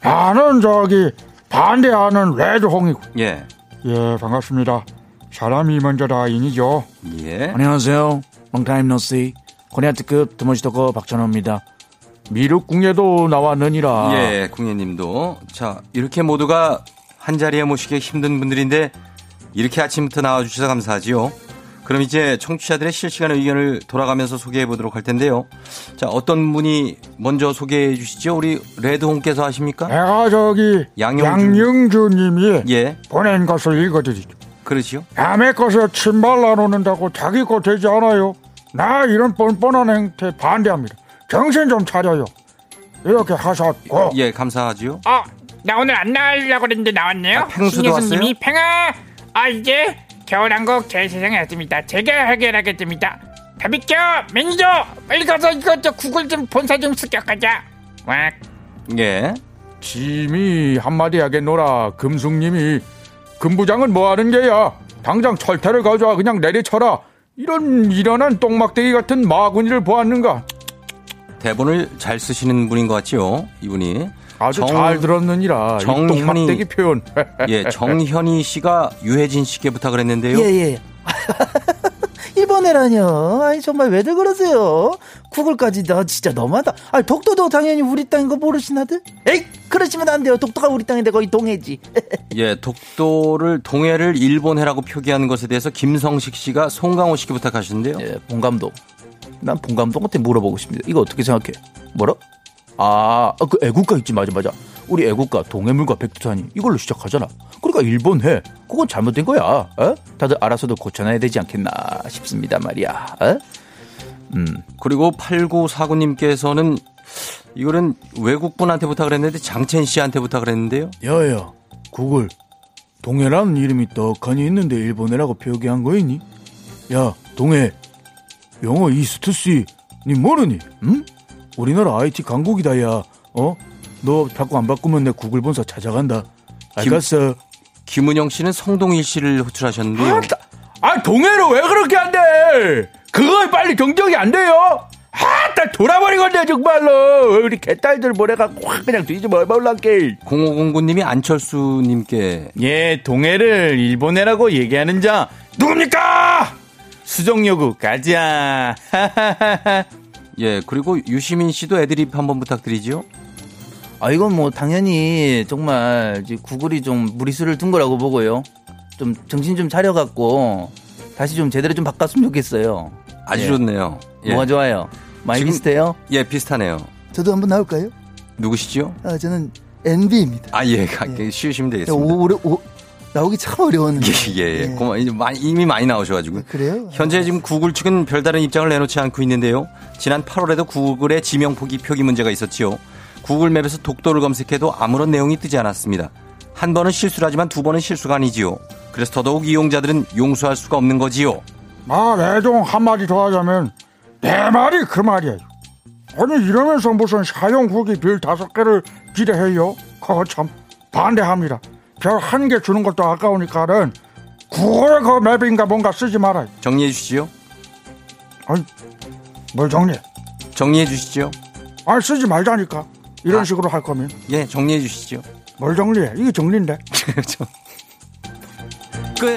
나는 저기 반대하는 레드홍이고. 예. 예, 반갑습니다. 사람이 먼저 다인이죠. 예. 안녕하세요. 롱타임 노시 코리아트급 드모시도거 박찬호입니다. 미륵 궁예도 나왔느니라. 예, 궁예님도. 자, 이렇게 모두가 한자리에 모시기 힘든 분들인데 이렇게 아침부터 나와주셔서 감사하지요. 그럼 이제 청취자들의 실시간 의견을 돌아가면서 소개해 보도록 할 텐데요. 자, 어떤 분이 먼저 소개해 주시죠? 우리 레드홍께서 하십니까? 내가 저기 양영주님이 예. 보낸 것을 읽어드리죠. 그러시요? 남의 것에 침발 나누는다고 자기 거 되지 않아요. 나 이런 뻔뻔한 행태 반대합니다. 정신 좀 차려요. 이렇게 하셨고. 예, 감사하지요. 나 오늘 안 나오려고 그랬는데 나왔네요. 아, 팽수도 왔어요? 팽아! 아, 이제 겨울왕국 제세상에 왔습니다. 제가 해결하겠습니다. 다 비켜! 매니저! 빨리 가서 이거 저 구글 좀 본사 좀 습격하자. 왁. 예. 짐이 한마디 하겠노라. 금숙님이 금부장은 뭐하는 게야. 당장 철퇴를 가져와 그냥 내리쳐라. 이런 일어난 똥막대기 같은 마구니를 보았는가. 대본을 잘 쓰시는 분인 것 같지요. 이분이. 아주 잘 들었느니라. 정현이 표현. 예, 정현이 씨가 유해진 씨께 부탁을 했는데요. 예예. 일본해라뇨. 아니 정말 왜들 그러세요? 구글까지 나 진짜 너무하다. 아니 독도도 당연히 우리 땅인 거 모르시나들? 에이, 그러시면 안 돼요. 독도가 우리 땅인데 거의 동해지. 예, 동해를 일본해라고 표기하는 것에 대해서 김성식 씨가 송강호 씨께 부탁하시는데요. 예, 봉 감독. 난 봉 감독한테 물어보고 싶습니다. 이거 어떻게 생각해? 뭐라? 그 애국가 있지. 맞아. 우리 애국가 동해물과 백두산이 이걸로 시작하잖아. 그러니까 일본 해. 그건 잘못된 거야. 에? 다들 알아서도 고쳐놔야 되지 않겠나 싶습니다 말이야. 에? 그리고 8949님께서는 이거는 외국분한테 부탁을 했는데 장첸 씨한테 부탁을 했는데요. 야야, 구글, 동해라는 이름이 떡하니 있는데 일본해라고 표기한 거이니? 야, 동해 영어 이스트 씨 니 모르니? 응? 우리나라 IT 강국이다, 야. 어? 너 자꾸 안 바꾸면 내 구글 본사 찾아간다. 알겠어. 김은영 씨는 성동일 씨를 호출하셨는데요. 동해로 왜 그렇게 안 돼? 그거 빨리 정정이 안 돼요? 나 돌아버리겠네, 정말로. 우리 개딸들 보내갖고 확 그냥 뒤집어 말랑게. 0509님이 안철수님께. 예, 동해를 일본해라고 얘기하는 자, 누굽니까? 수정여구, 가자. 하하하하. 예, 그리고 유시민 씨도 애드립 한번 부탁드리죠. 이건 뭐 당연히 정말 이제 구글이 좀 무리수를 둔 거라고 보고요. 좀 정신 좀 차려갖고 다시 좀 제대로 좀 바꿨으면 좋겠어요. 아주 예. 좋네요. 예. 뭐가 좋아요? 많이 지금, 비슷해요? 예, 비슷하네요. 저도 한번 나올까요? 누구시죠? 저는 엔비입니다. 예, 예. 쉬우시면 되겠습니다. 나오기 참 어려웠는데. 예. 이미 많이 나오셔가지고. 그래요? 현재 지금 구글 측은 별다른 입장을 내놓지 않고 있는데요. 지난 8월에도 구글의 지명 표기 문제가 있었지요. 구글 맵에서 독도를 검색해도 아무런 내용이 뜨지 않았습니다. 한 번은 실수라지만 두 번은 실수가 아니지요. 그래서 더더욱 이용자들은 용서할 수가 없는 거지요. 레종 한마디 더 하자면 내 말이 그 말이에요. 아니 이러면서 무슨 사용 후기 별 5개를 기대해요. 그거 참 반대합니다. 별 한 개 주는 것도 아까우니까는 그거 맵인가 뭔가 쓰지 말아요. 정리해 주시죠. 아니, 뭘 정리해? 정리해 주시죠. 아니, 쓰지 말자니까. 이런 식으로 할 거면. 예, 정리해 주시죠. 뭘 정리해? 이게 정리인데. 그렇죠. 끝.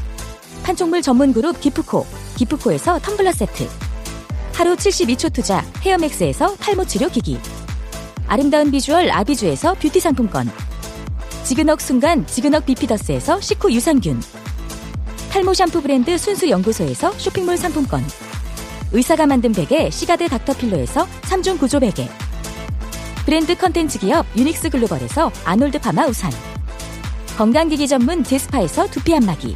판촉물 전문그룹 기프코, 기프코에서 텀블러 세트, 하루 72초 투자 헤어맥스에서 탈모치료기기, 아름다운 비주얼 아비주에서 뷰티 상품권, 지그넉 순간 지그넉 비피더스에서 식후 유산균, 탈모 샴푸 브랜드 순수연구소에서 쇼핑몰 상품권, 의사가 만든 베개 시가드 닥터필로에서 3중 구조 베개, 브랜드 컨텐츠 기업 유닉스 글로벌에서 아놀드 파마 우산, 건강기기 전문 제스파에서 두피 안마기,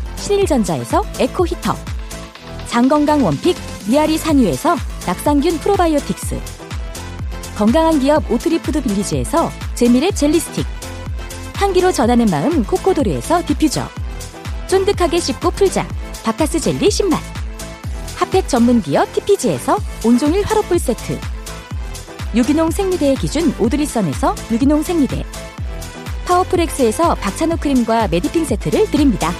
신일전자에서 에코 히터, 장건강 원픽 미아리 산유에서 낙상균 프로바이오틱스, 건강한 기업 오트리푸드 빌리지에서 제미랩 젤리스틱, 향기로 전하는 마음 코코도르에서 디퓨저, 쫀득하게 씹고 풀자 바카스 젤리 신맛, 핫팩 전문 기업 TPG에서 온종일 화로불 세트, 유기농 생리대의 기준 오드리선에서 유기농 생리대, 파워풀엑스에서 박찬호 크림과 메디핑 세트를 드립니다.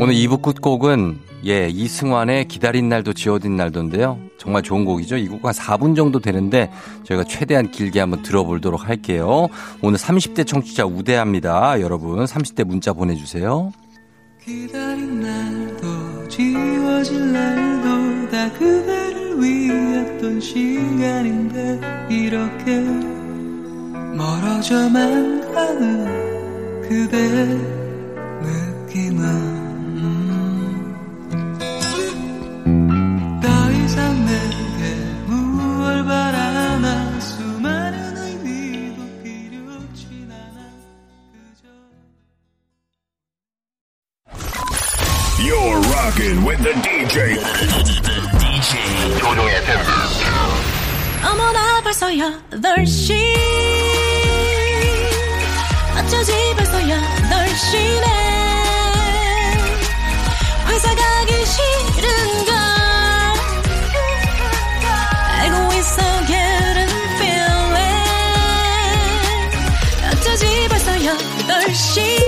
오늘 2부 끝곡은 이승환의 기다린 날도 지어진 날도인데요. 정말 좋은 곡이죠. 이 곡과 4분 정도 되는데 저희가 최대한 길게 한번 들어보도록 할게요. 오늘 30대 청취자 우대합니다. 여러분 30대 문자 보내주세요. 기다린 날도 지워진 날도 다 그대를 위했던 시간인데 이렇게 멀어져만 가는 그대 느낌은 You're rocking with the DJ. The DJ. 조종의 팬들. 어머나 벌써 8시. 어쩌지 벌써 8시네. 회사 가기 싫은걸. 알고 있어 getting feeling. 어쩌지 벌써 8시.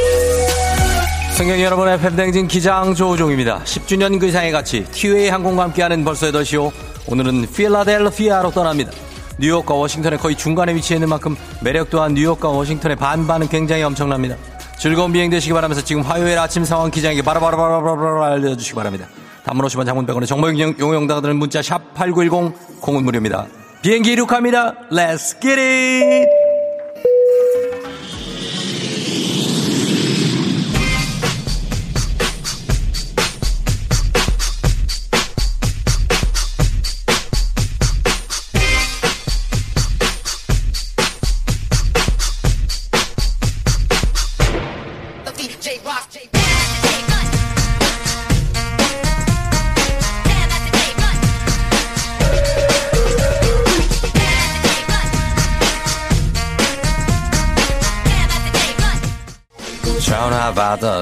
승객 여러분의 FM 대행진 기장 조우종입니다. 10주년 그 이상의 가치 티웨이 항공과 함께하는 벌써 8시오. 오늘은 필라델피아로 떠납니다. 뉴욕과 워싱턴의 거의 중간에 위치해 있는 만큼 매력 또한 뉴욕과 워싱턴의 반반은 굉장히 엄청납니다. 즐거운 비행 되시기 바라면서 지금 화요일 아침 상황 기장에게 바로바로 알려주시기 바랍니다. 단문 50원 장문 100원의 정보용 용역당들은 문자 샵 8910 공은 무료입니다. 비행기 이륙합니다. Let's get it.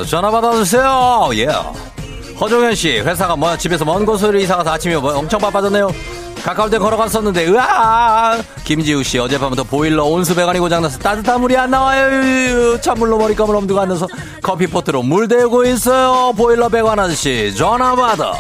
전화 받아주세요. yeah. 허종현씨, 회사가 뭐야, 집에서 먼 곳으로 이사가서 아침에 뭐 엄청 바빠졌네요. 가까울 때 걸어갔었는데 으아. 김지우씨, 어젯밤부터 보일러 온수배관이 고장나서 따뜻한 물이 안 나와요. 찬물로 머리 감을 엄두가 안 나서 커피포트로 물 대고 있어요. 보일러 배관 아저씨 전화 받아.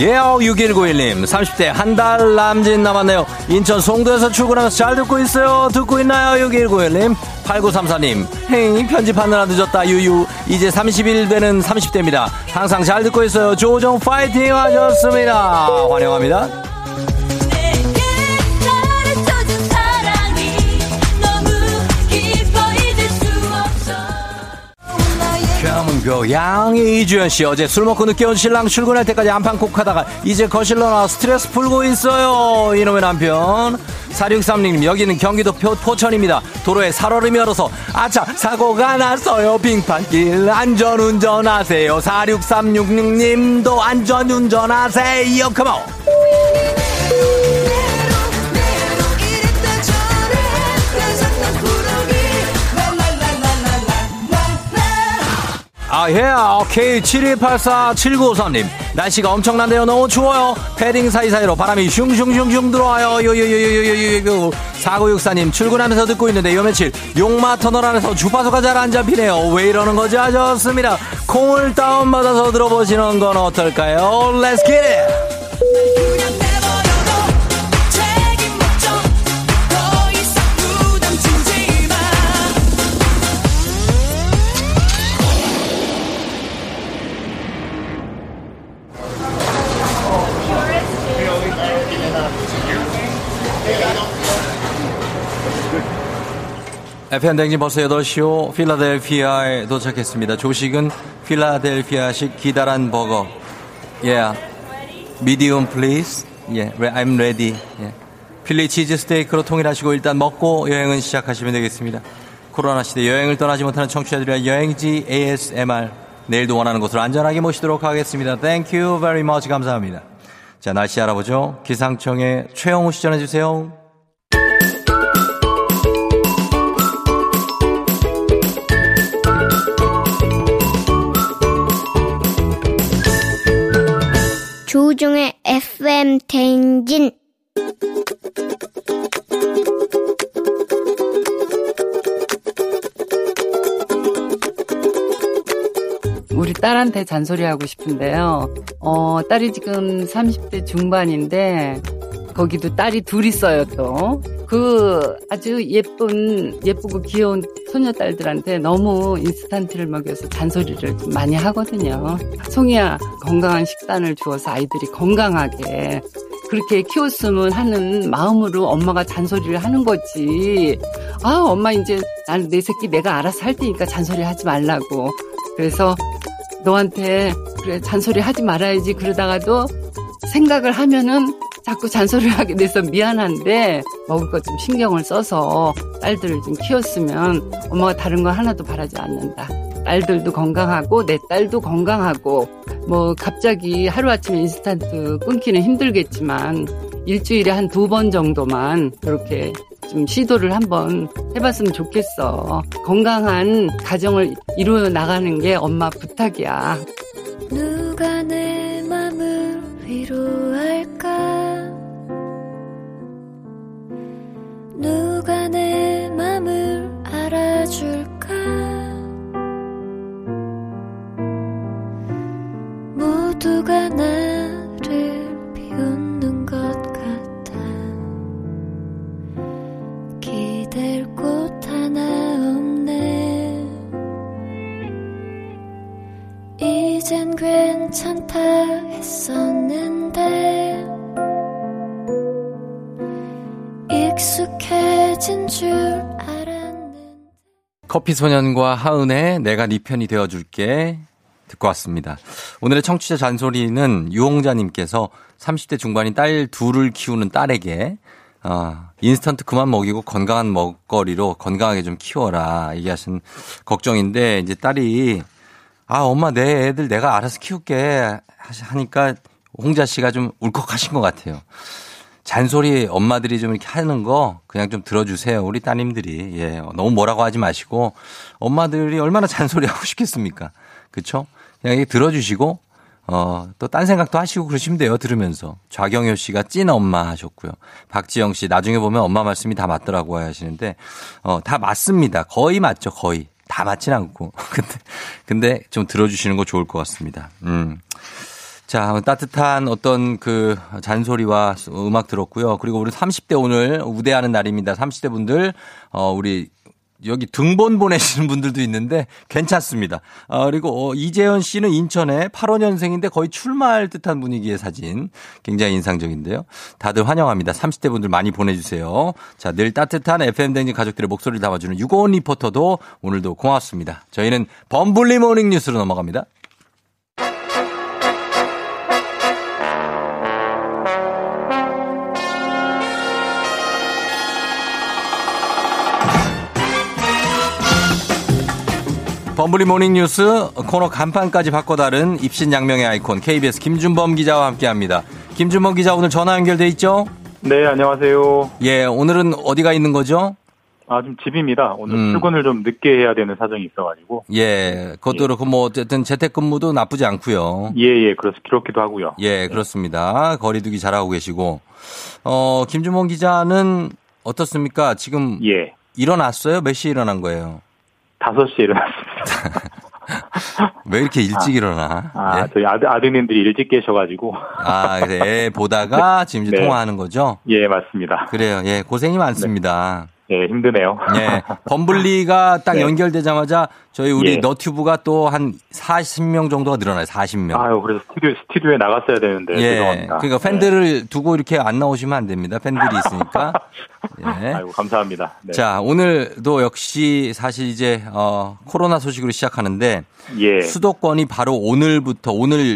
예요. 6191님, 30대 한 달 남짓 남았네요. 인천 송도에서 출근하면서 잘 듣고 있어요. 듣고 있나요? 6191님. 8934님, 헤이, 편집하느라 늦었다. 유유, 이제 30일 되는 30대입니다. 항상 잘 듣고 있어요. 조종 파이팅 하셨습니다. 환영합니다. 양이 이주연씨, 어제 술 먹고 늦게 온 신랑 출근할 때까지 안판 콕 하다가 이제 거실로 나와 스트레스 풀고 있어요. 이놈의 남편. 4636님, 여기는 경기도 포천입니다. 도로에 살얼음이 얼어서 아차 사고가 났어요. 빙판길 안전운전하세요. 46366님도 안전운전하세요. 컴온. 아, 예, 오케이. 7284793님. 날씨가 엄청난데요. 너무 추워요. 패딩 사이사이로 바람이 슝슝슝슝 들어와요. 요요요요요요요. 4964님, 출근하면서 듣고 있는데 요 며칠 용마 터널 안에서 주파수가 잘 안 잡히네요. 왜 이러는 거지? 하셨습니다. 콩을 다운받아서 들어보시는 건 어떨까요? Let's get it! FM 대행진 버스 8시호 필라델피아에 도착했습니다. 조식은 필라델피아식 기다란 버거. Yeah. Medium please. Yeah. I'm ready. Yeah. 필리 치즈 스테이크로 통일하시고 일단 먹고 여행은 시작하시면 되겠습니다. 코로나 시대 여행을 떠나지 못하는 청취자들의 여행지 ASMR. 내일도 원하는 곳으로 안전하게 모시도록 하겠습니다. Thank you very much. 감사합니다. 자, 날씨 알아보죠. 기상청의 최영우 씨 전해주세요. 조종의 FM 대행진. 우리 딸한테 잔소리하고 싶은데요. 딸이 지금 30대 중반인데 거기도 딸이 둘 있어요. 또 그 아주 예쁘고 귀여운 소녀딸들한테 너무 인스턴트를 먹여서 잔소리를 좀 많이 하거든요. 송이야, 건강한 식단을 주어서 아이들이 건강하게 그렇게 키웠으면 하는 마음으로 엄마가 잔소리를 하는 거지. 아, 엄마 이제 난 내 새끼 내가 알아서 할 테니까 잔소리 하지 말라고. 그래서 너한테 그래 잔소리 하지 말아야지. 그러다가도 생각을 하면은 자꾸 잔소리를 하게 돼서 미안한데 먹을 것 좀 신경을 써서 딸들을 좀 키웠으면 엄마가 다른 거 하나도 바라지 않는다. 딸들도 건강하고 내 딸도 건강하고 뭐 갑자기 하루아침에 인스턴트 끊기는 힘들겠지만 일주일에 한 2번 정도만 그렇게 좀 시도를 한번 해봤으면 좋겠어. 건강한 가정을 이루어 나가는 게 엄마 부탁이야. 누가 내 맘을 위로할까? 누가 내 맘을 알아줄까? 모두가 나를 비웃는 것 같아. 기댈 곳 하나 없네. 이젠 괜찮다 했었는데 익숙해진 줄 알았는데. 커피소년과 하은의 내가 네 편이 되어줄게 듣고 왔습니다. 오늘의 청취자 잔소리는 유홍자님께서 30대 중반인 딸 둘을 키우는 딸에게 인스턴트 그만 먹이고 건강한 먹거리로 건강하게 좀 키워라 얘기하신 걱정인데, 이제 딸이 엄마 내 애들 내가 알아서 키울게 하니까 홍자 씨가 좀 울컥하신 것 같아요. 잔소리 엄마들이 좀 이렇게 하는 거 그냥 좀 들어주세요. 우리 따님들이. 예, 너무 뭐라고 하지 마시고 엄마들이 얼마나 잔소리 하고 싶겠습니까? 그렇죠? 그냥 들어주시고 또 딴 생각도 하시고 그러시면 돼요. 들으면서. 좌경효 씨가 찐 엄마 하셨고요. 박지영 씨 나중에 보면 엄마 말씀이 다 맞더라고 하시는데 다 맞습니다. 거의 맞죠. 거의. 다 맞진 않고. 근데 좀 들어주시는 거 좋을 것 같습니다. 자, 따뜻한 어떤 그 잔소리와 음악 들었고요. 그리고 우리 30대 오늘 우대하는 날입니다. 30대 분들 우리 여기 등본 보내시는 분들도 있는데 괜찮습니다. 그리고 이재현 씨는 인천에 85년생인데 거의 출마할 듯한 분위기의 사진 굉장히 인상적인데요. 다들 환영합니다. 30대 분들 많이 보내주세요. 자, 늘 따뜻한 FM 대행진 가족들의 목소리를 담아주는 유고원 리포터도 오늘도 고맙습니다. 저희는 범블리 모닝 뉴스로 넘어갑니다. 범블리 모닝뉴스 코너 간판까지 바꿔다른 입신양명의 아이콘 KBS 김준범 기자와 함께합니다. 김준범 기자 오늘 전화 연결돼 있죠? 네, 안녕하세요. 예, 오늘은 어디가 있는 거죠? 지금 집입니다. 오늘 출근을 좀 늦게 해야 되는 사정이 있어가지고. 예, 그것도 그렇고 뭐 어쨌든 재택근무도 나쁘지 않고요. 예, 그렇기도 하고요. 예, 그렇습니다. 거리두기 잘하고 계시고. 김준범 기자는 어떻습니까? 지금 예. 일어났어요? 몇 시에 일어난 거예요? 5시에 일어났습니다. 왜 이렇게 일찍 일어나? 예? 저희 아드님들이 일찍 계셔가지고. 그래. 애 보다가 지금 이제 통화하는 거죠? 예, 맞습니다. 그래요. 예, 고생이 많습니다. 네. 예, 힘드네요. 예. 범블리가 딱 연결되자마자 저희 우리 너튜브가 또 한 40명 정도가 늘어나요. 40명. 그래서 스튜디오에 나갔어야 되는데. 예. 죄송합니다. 그러니까 팬들을 두고 이렇게 안 나오시면 안 됩니다. 팬들이 있으니까. 예. 아이고, 감사합니다. 네. 자, 오늘도 역시 사실 이제, 코로나 소식으로 시작하는데. 예. 수도권이 바로 오늘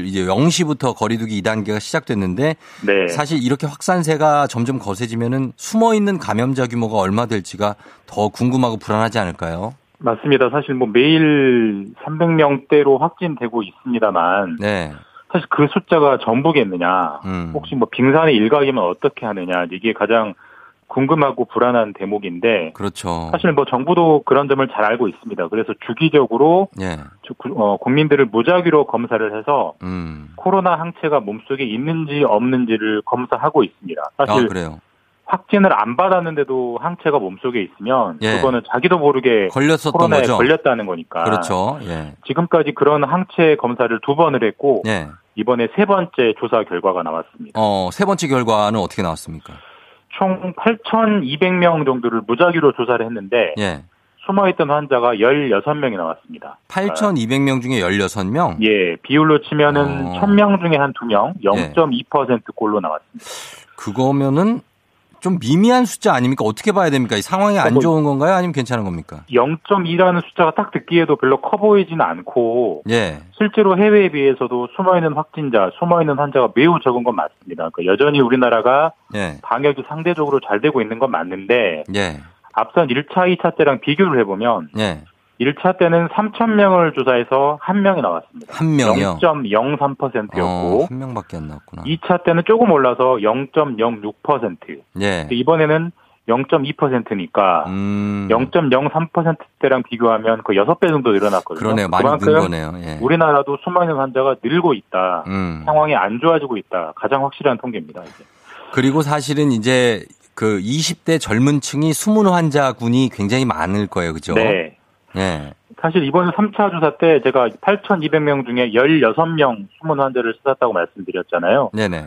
이제 0시부터 거리두기 2단계가 시작됐는데. 네. 사실 이렇게 확산세가 점점 거세지면은 숨어있는 감염자 규모가 얼마 될지가 더 궁금하고 불안하지 않을까요? 맞습니다. 사실 뭐 매일 300명대로 확진되고 있습니다만. 네. 사실 그 숫자가 전부겠느냐. 혹시 뭐 빙산의 일각이면 어떻게 하느냐. 이게 가장 궁금하고 불안한 대목인데, 그렇죠. 사실 뭐 정부도 그런 점을 잘 알고 있습니다. 그래서 주기적으로 국민들을 무작위로 검사를 해서 코로나 항체가 몸속에 있는지 없는지를 검사하고 있습니다. 사실 그래요. 확진을 안 받았는데도 항체가 몸속에 있으면 그거는 자기도 모르게 코로나에 걸렸다는 거니까. 그렇죠. 예. 지금까지 그런 항체 검사를 2번을 했고 이번에 3번째 조사 결과가 나왔습니다. 3번째 결과는 어떻게 나왔습니까? 총 8,200명 정도를 무작위로 조사를 했는데 숨어있던 환자가 16명이 나왔습니다. 8,200명 중에 16명? 예, 비율로 치면은 1,000명 중에 한 2명, 0.2%꼴로 나왔습니다. 그거면은 좀 미미한 숫자 아닙니까? 어떻게 봐야 됩니까? 이 상황이 안 좋은 건가요? 아니면 괜찮은 겁니까? 0.2라는 숫자가 딱 듣기에도 별로 커 보이지는 않고 실제로 해외에 비해서도 숨어있는 환자가 매우 적은 건 맞습니다. 그러니까 여전히 우리나라가 방역이 상대적으로 잘 되고 있는 건 맞는데 앞선 1차, 2차 때랑 비교를 해보면 1차 때는 3,000명을 조사해서 1명이 나왔습니다. 1명이요? 0.03%였고 1명밖에 안 나왔구나. 2차 때는 조금 올라서 0.06%. 이번에는 0.2%니까 0.03%대랑 비교하면 그 6배 정도 늘어났거든요. 그러네요. 많이 는 거네요. 예. 우리나라도 수많은 환자가 늘고 있다. 상황이 안 좋아지고 있다. 가장 확실한 통계입니다. 이제. 그리고 사실은 이제 그 20대 젊은 층이 숨은 환자군이 굉장히 많을 거예요. 그죠? 네. 예. 사실 이번 3차 조사 때 제가 8,200명 중에 16명 숨은 환자를 찾았다고 말씀드렸잖아요. 네네.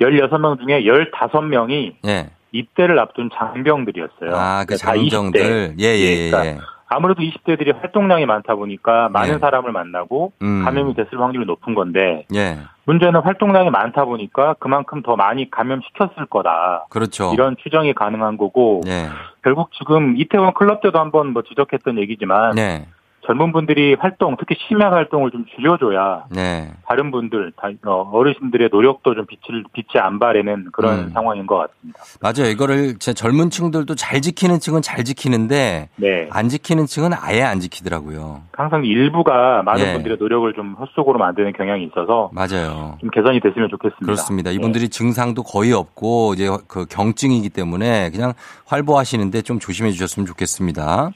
16명 중에 15명이 예. 입대를 앞둔 장병들이었어요. 아, 그 장병들. 예, 예, 예. 그러니까 아무래도 20대들이 활동량이 많다 보니까 많은 예. 사람을 만나고 감염이 됐을 확률이 높은 건데 예. 문제는 활동량이 많다 보니까 그만큼 더 많이 감염시켰을 거다. 그렇죠. 이런 추정이 가능한 거고 예. 결국 지금 이태원 클럽 때도 한번 뭐 지적했던 얘기지만 예. 젊은 분들이 활동, 특히 심야 활동을 좀 줄여줘야 네. 다른 분들, 어르신들의 노력도 좀 빛이 안 바래는 그런 상황인 것 같습니다. 맞아요. 이거를 제 젊은 층들도 잘 지키는 층은 잘 지키는데 네. 안 지키는 층은 아예 안 지키더라고요. 항상 일부가 많은 네. 분들의 노력을 좀 헛수고로 만드는 경향이 있어서 맞아요. 좀 개선이 됐으면 좋겠습니다. 그렇습니다. 이분들이 네. 증상도 거의 없고 이제 그 경증이기 때문에 그냥 활보하시는데 좀 조심해 주셨으면 좋겠습니다.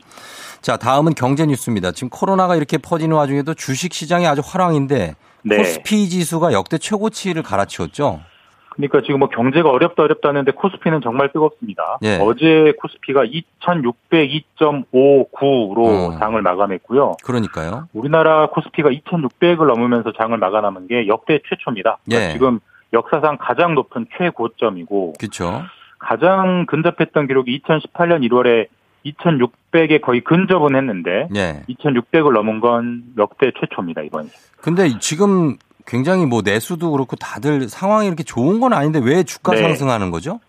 자, 다음은 경제 뉴스입니다. 지금 코로나가 이렇게 퍼지는 와중에도 주식 시장이 아주 화랑인데 네. 코스피 지수가 역대 최고치를 갈아치웠죠. 그러니까 지금 뭐 경제가 어렵다는데 코스피는 정말 뜨겁습니다. 네. 어제 코스피가 2602.59로 장을 마감했고요. 그러니까요. 우리나라 코스피가 2600을 넘으면서 장을 마감한 게 역대 최초입니다. 그러니까 네. 지금 역사상 가장 높은 최고점이고 그렇죠. 가장 근접했던 기록이 2018년 1월에 2600에 거의 근접은 했는데 네. 2600을 넘은 건 역대 최초입니다, 이번이. 근데 지금 굉장히 뭐 내수도 그렇고 다들 상황이 이렇게 좋은 건 아닌데 왜 주가 네. 상승하는 거죠?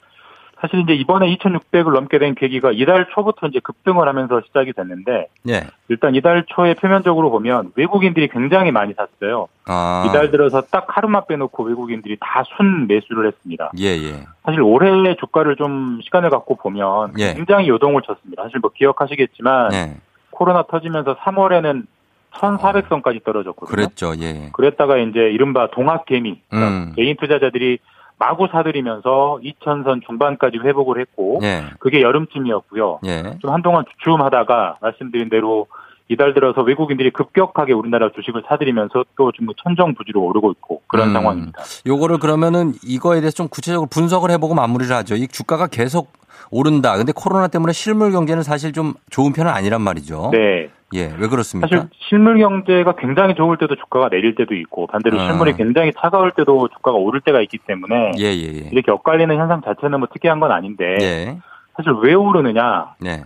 사실 이제 이번에 2600을 넘게 된 계기가 이달 초부터 이제 급등을 하면서 시작이 됐는데 네. 일단 이달 초에 표면적으로 보면 외국인들이 굉장히 많이 샀어요. 아. 이달 들어서 딱 하루만 빼놓고 외국인들이 다 순 매수를 했습니다. 예예. 사실 올해 주가를 좀 시간을 갖고 보면 예. 굉장히 요동을 쳤습니다. 사실 뭐 기억하시겠지만 예. 코로나 터지면서 3월에는 1,400선까지 떨어졌거든요. 그랬죠. 예. 그랬다가 이제 이른바 동학개미 그러니까 개인 투자자들이 마구 사들이면서 2000선 중반까지 회복을 했고 예. 그게 여름쯤이었고요. 예. 좀 한동안 주춤하다가 말씀드린 대로 이달 들어서 외국인들이 급격하게 우리나라 주식을 사들이면서 또 지금 천정부지로 오르고 있고 그런 상황입니다. 요거를 그러면은 이거에 대해서 좀 구체적으로 분석을 해보고 마무리를 하죠. 이 주가가 계속 오른다. 근데 코로나 때문에 실물 경제는 사실 좀 좋은 편은 아니란 말이죠. 네. 예, 왜 그렇습니까? 사실 실물 경제가 굉장히 좋을 때도 주가가 내릴 때도 있고 반대로 실물이 굉장히 차가울 때도 주가가 오를 때가 있기 때문에 예, 예, 예. 이렇게 엇갈리는 현상 자체는 뭐 특이한 건 아닌데 예. 사실 왜 오르느냐 예.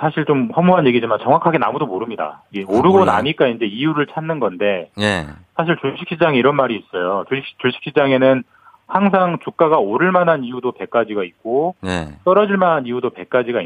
사실 좀 허무한 얘기지만 정확하게 아무도 모릅니다. 예, 오르고 몰라요. 나니까 이제 이유를 찾는 건데 예. 사실 주식시장에 이런 말이 있어요. 주식시장에는 항상 주가가 오를 만한 이유도 100가지가 있고 네. 떨어질 만한 이유도 100가지가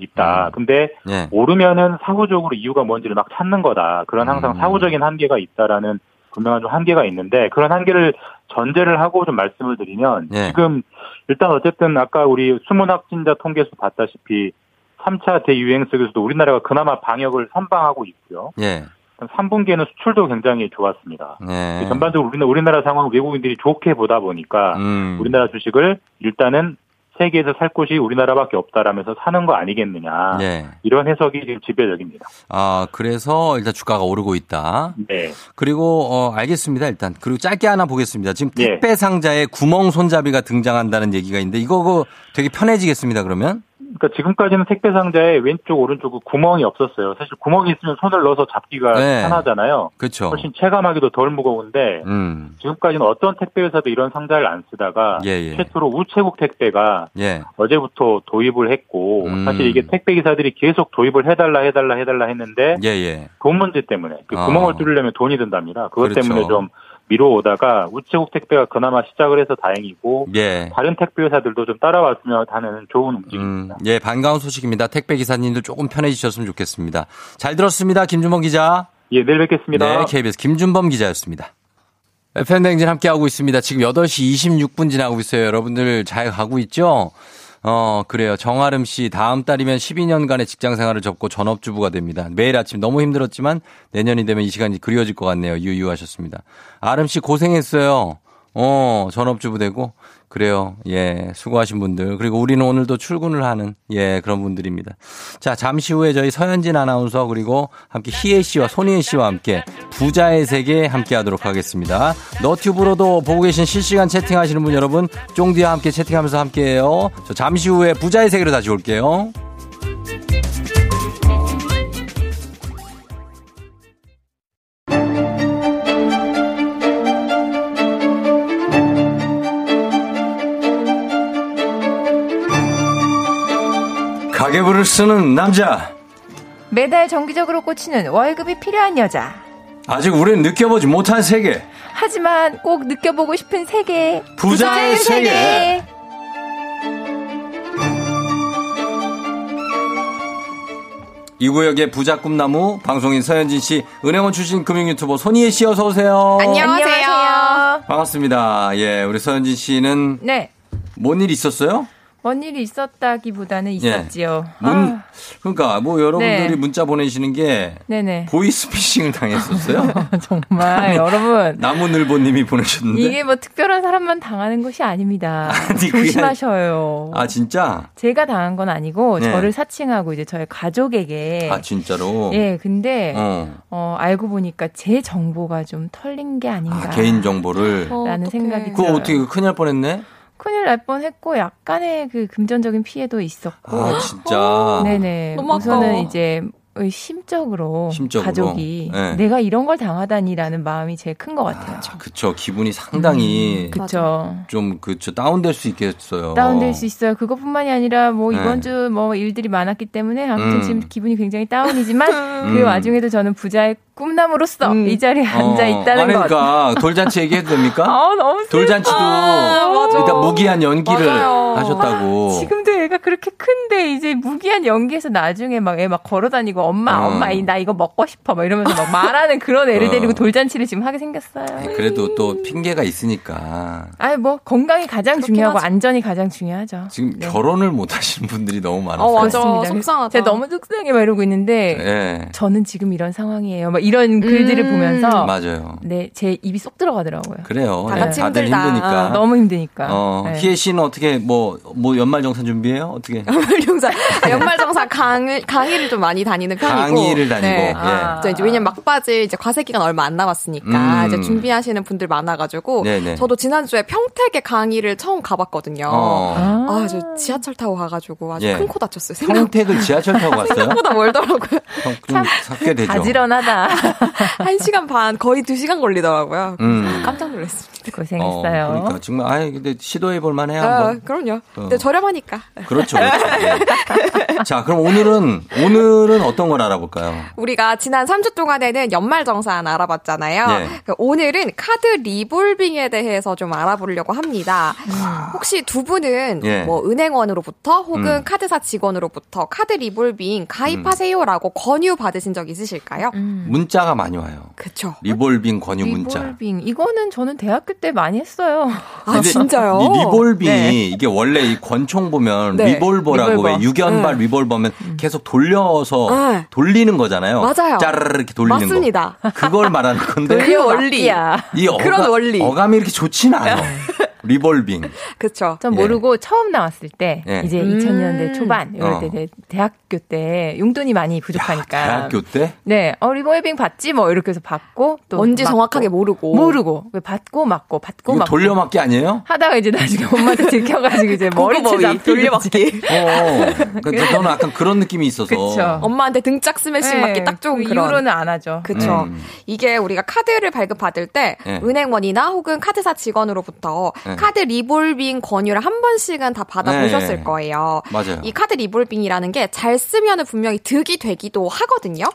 있다. 근데 네. 오르면은 사후적으로 이유가 뭔지를 막 찾는 거다. 그런 항상 사후적인 한계가 있다라는 분명한 좀 한계가 있는데 그런 한계를 전제를 하고 좀 말씀을 드리면 네. 지금 일단 어쨌든 아까 우리 숨은 확진자 통계수 봤다시피 3차 대유행 속에서도 우리나라가 그나마 방역을 선방하고 있고요. 네. 3분기에는 수출도 굉장히 좋았습니다. 네. 전반적으로 우리나라 상황 외국인들이 좋게 보다 보니까 우리나라 주식을 일단은 세계에서 살 곳이 우리나라밖에 없다라면서 사는 거 아니겠느냐. 네. 이런 해석이 지금 지배적입니다. 아, 그래서 일단 주가가 오르고 있다. 네. 그리고 알겠습니다. 일단 그리고 짧게 하나 보겠습니다. 지금 택배 네. 상자에 구멍 손잡이가 등장한다는 얘기가 있는데 이거 되게 편해지겠습니다. 그러면? 그러니까 지금까지는 택배 상자에 왼쪽 오른쪽 구멍이 없었어요. 사실 구멍이 있으면 손을 넣어서 잡기가 네. 편하잖아요. 그렇죠. 훨씬 체감하기도 덜 무거운데 지금까지는 어떤 택배 회사도 이런 상자를 안 쓰다가 예예. 최초로 우체국 택배가 예. 어제부터 도입을 했고 사실 이게 택배 기사들이 계속 도입을 해달라 했는데 예예. 돈 문제 때문에 그 구멍을 뚫으려면 돈이 든답니다. 그것 그렇죠. 때문에 좀 미뤄오다가 우체국 택배가 그나마 시작을 해서 다행이고 예. 다른 택배 회사들도 좀 따라왔으면 하는 좋은 움직임입니다. 예, 반가운 소식입니다. 택배 기사님들 조금 편해지셨으면 좋겠습니다. 잘 들었습니다. 김준범 기자. 예, 내일 뵙겠습니다. 네, KBS 김준범 기자였습니다. FM 대행진 함께하고 있습니다. 지금 8시 26분 지나고 있어요. 여러분들 잘 가고 있죠? 그래요. 정아름 씨, 다음 달이면 12년간의 직장 생활을 접고 전업주부가 됩니다. 매일 아침 너무 힘들었지만 내년이 되면 이 시간이 그리워질 것 같네요. 유유하셨습니다. 아름 씨 고생했어요. 전업주부 되고. 그래요. 예. 수고하신 분들. 그리고 우리는 오늘도 출근을 하는, 예, 그런 분들입니다. 자, 잠시 후에 저희 서현진 아나운서 그리고 함께 희애 씨와 손희애 씨와 함께 부자의 세계에 함께 하도록 하겠습니다. 너튜브로도 보고 계신 실시간 채팅하시는 분 여러분, 쫑디와 함께 채팅하면서 함께 해요. 저 잠시 후에 부자의 세계로 다시 올게요. 가계부를 쓰는 남자, 매달 정기적으로 꽂히는 월급이 필요한 여자, 아직 우린 느껴보지 못한 세계, 하지만 꼭 느껴보고 싶은 세계, 부자의 세계. 이 구역의 부자 꿈나무 방송인 서현진 씨, 은행원 출신 금융 유튜버 손희애 씨, 어서 오세요. 안녕하세요. 반갑습니다. 예, 우리 서현진 씨는 네, 뭔 일이 있었어요? 뭔 일이 있었다기보다는 있었지요. 예. 그러니까 뭐 여러분들이 네, 문자 보내시는 게 네네, 보이스피싱을 당했었어요. 정말 아니, 여러분, 나무늘보님이 보내셨는데 이게 뭐 특별한 사람만 당하는 것이 아닙니다. 아니, 조심하셔요. 아 진짜? 제가 당한 건 아니고 네, 저를 사칭하고 이제 저의 가족에게. 아 진짜로? 예. 근데 알고 보니까 제 정보가 좀 털린 게 아닌가. 아, 개인 정보를. 라는 생각이 들어요. 그거 어떻게 큰일 날 뻔했네. 큰일 날 뻔했고 약간의 그 금전적인 피해도 있었고. 아 진짜. 네네. 우선은 이제 심적으로 가족이 네, 내가 이런 걸 당하다니라는 마음이 제일 큰 것 같아요. 아, 그쵸. 기분이 상당히 그쵸, 좀 그쵸, 다운될 수 있겠어요. 다운될 수 있어요. 그것뿐만이 아니라 뭐 네, 이번 주 뭐 일들이 많았기 때문에 아무튼 지금 기분이 굉장히 다운이지만 그 와중에도 저는 부자의 꿈나무로서 이 자리에 앉아 있다는 것. 그러니까 돌잔치 얘기해도 됩니까? 아, 너무 돌잔치도 일단 무기한 연기를 맞아요, 하셨다고. 아, 지금도 애가 그렇게 큰데 이제 무기한 연기해서 나중에 막 애 막 걸어다니고 엄마 엄마 나 이거 먹고 싶어 막 이러면서 막 말하는 그런 애를 데리고 돌잔치를 지금 하게 생겼어요. 아니, 그래도 또 핑계가 있으니까. 아니 뭐 건강이 가장 중요하고 하죠. 안전이 가장 중요하죠. 지금 네, 결혼을 못 하신 분들이 너무 많아서. 맞습니다. 속상하다. 제가 너무 속상해 막 이러고 있는데 네, 저는 지금 이런 상황이에요. 막 이런 글들을 보면서 맞아요. 네, 제 입이 쏙 들어가더라고요. 그래요. 다 같이 네, 다들 힘드니까. 너무 힘드니까. 네. 희애 씨는 어떻게 뭐 연말정산 준비해요? 어떻게? 연말정산 강의를 좀 많이 다니는 편이고. 강의를 다니고. 네. 아. 이제 왜냐면 막바지 이제 과세 기간 얼마 안 남았으니까 이제 준비하시는 분들 많아가지고. 네네. 저도 지난주에 평택에 강의를 처음 가봤거든요. 아, 저 지하철 타고 가가지고 아주 예, 큰 코 다쳤어요. 평택을 지하철 타고 갔어요? 생각보다 멀더라고요. 좀 삭게 되죠. 가지런하다. 1시간 반, 거의 2시간 걸리더라고요. 깜짝 놀랐습니다. 고생했어요. 그러니까 정말 근데 시도해볼만 해요. 그럼요. 근데 저렴하니까. 그렇죠. 네. 자, 그럼 오늘은 어떤 걸 알아볼까요? 우리가 지난 3주 동안에는 연말정산 알아봤잖아요. 네. 오늘은 카드 리볼빙에 대해서 좀 알아보려고 합니다. 혹시 두 분은 네, 뭐 은행원으로부터 혹은 카드사 직원으로부터 카드 리볼빙 가입하세요라고 권유 받으신 적 있으실까요? 문자가 많이 와요. 그렇죠. 리볼빙 권유 문자. 리볼빙 이거는 저는 대학교 때 많이 했어요. 아 진짜요? 이 리볼빙이 네, 이게 원래 이 권총 보면 네, 리볼버라고 왜 유연발 네, 리볼버면 계속 돌려서 네, 돌리는 거잖아요. 맞아요. 짜르르 이렇게 돌리는 맞습니다. 거. 그걸 말하는 건데. 돌려 원리야. 이 그런 원리. 어감이 이렇게 좋진 않아. 리볼빙. 그렇죠. 전 모르고 예, 처음 나왔을 때 예, 이제 2000년대 초반 이럴 때 대학교 때 용돈이 많이 부족하니까. 야, 대학교 때? 네. 리볼빙 받지 뭐 이렇게 해서 받고 또 뭔지 맞고, 정확하게 모르고 받고 맞고 받고 맞고 돌려막기 아니에요? 하다가 이제 나중에 엄마한테 들켜가지고 이제 머리채 돌려막기. 그러니까 저는 약간 그런 느낌이 있어서. 그렇죠. 엄마한테 등짝 스매싱 네, 맞기 딱 좋은 그 그런. 이후로는 안 하죠. 그렇죠. 이게 우리가 카드를 발급받을 때 네, 은행원이나 혹은 카드사 직원으로부터 네, 카드 리볼빙 권유를 한 번씩은 다 받아보셨을 네, 거예요. 맞아요. 이 카드 리볼빙이라는 게 잘 쓰면은 분명히 득이 되기도 하거든요.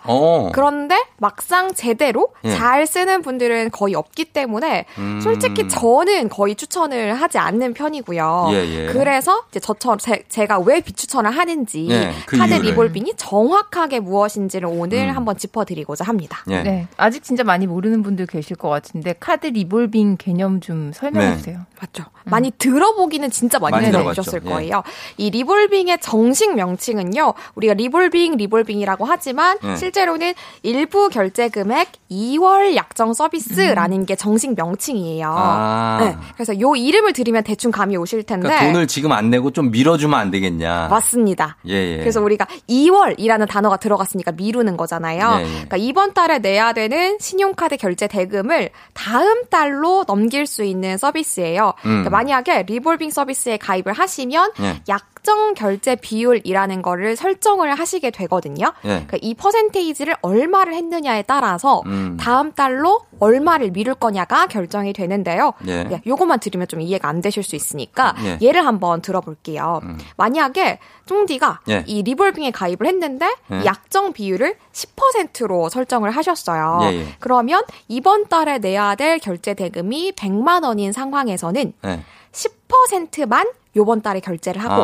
그런데 막상 제대로 네, 잘 쓰는 분들은 거의 없기 때문에 솔직히 저는 거의 추천을 하지 않는 편이고요. 예, 예. 그래서 이제 저처럼 제가 왜 비추천을 하는지 네, 그 카드 이유를. 리볼빙이 정확하게 무엇인지를 오늘 한번 짚어드리고자 합니다. 네. 네. 아직 진짜 많이 모르는 분들 계실 것 같은데 카드 리볼빙 개념 좀 설명해주세요. 네. 그렇죠. 많이 들어보기는 진짜 많이 들어보셨을 거예요. 예. 이 리볼빙의 정식 명칭은요. 우리가 리볼빙이라고 하지만 실제로는 일부 결제금액 2월 약정 서비스라는 게 정식 명칭이에요. 아. 네. 그래서 요 이름을 들으면 대충 감이 오실 텐데. 그러니까 돈을 지금 안 내고 좀 밀어주면 안 되겠냐. 맞습니다. 예, 예. 그래서 우리가 2월이라는 단어가 들어갔으니까 미루는 거잖아요. 예, 예. 그러니까 이번 달에 내야 되는 신용카드 결제 대금을 다음 달로 넘길 수 있는 서비스예요. 그러니까 만약에 리볼빙 서비스에 가입을 하시면 예. 약정 결제 비율이라는 거를 설정을 하시게 되거든요. 예. 그러니까 이 퍼센테이지를 얼마를 했느냐에 따라서 다음 달로 얼마를 미룰 거냐가 결정이 되는데요. 예. 요것만 들으면 좀 이해가 안 되실 수 있으니까 예. 예를 한번 들어볼게요. 만약에 쫑디가 예. 이 리볼빙에 가입을 했는데 예. 약정 비율을 10%로 설정을 하셨어요. 예예. 그러면 이번 달에 내야 될 결제 대금이 100만 원인 상황에서는 예. 10%만 요번 달에 결제를 하고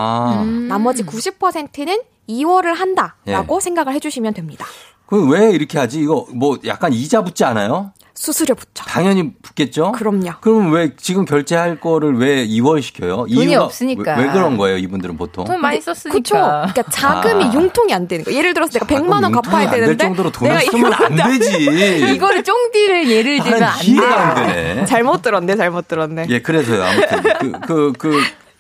나머지 90%는 2월을 한다라고 예. 생각을 해주시면 됩니다. 그럼 왜 이렇게 하지? 이거 뭐 약간 이자 붙지 않아요? 수수료 붙죠. 당연히 붙겠죠. 그럼요. 그럼 왜 지금 결제할 거를 왜 2월 시켜요? 돈이 없으니까. 왜 그런 거예요? 이분들은 보통. 돈 많이 썼으니까. 그렇죠. 그러니까 자금이 융통이 안 되는 거예요. 예를 들어서 내가 100만 원 갚아야 되는데. 될 정도로 돈을 쓰면 안 되지. 이거를 쫑디를 예를 들면 안 돼. 이해가 안 되네. 잘못 들었네. 예, 그래서요. 아무튼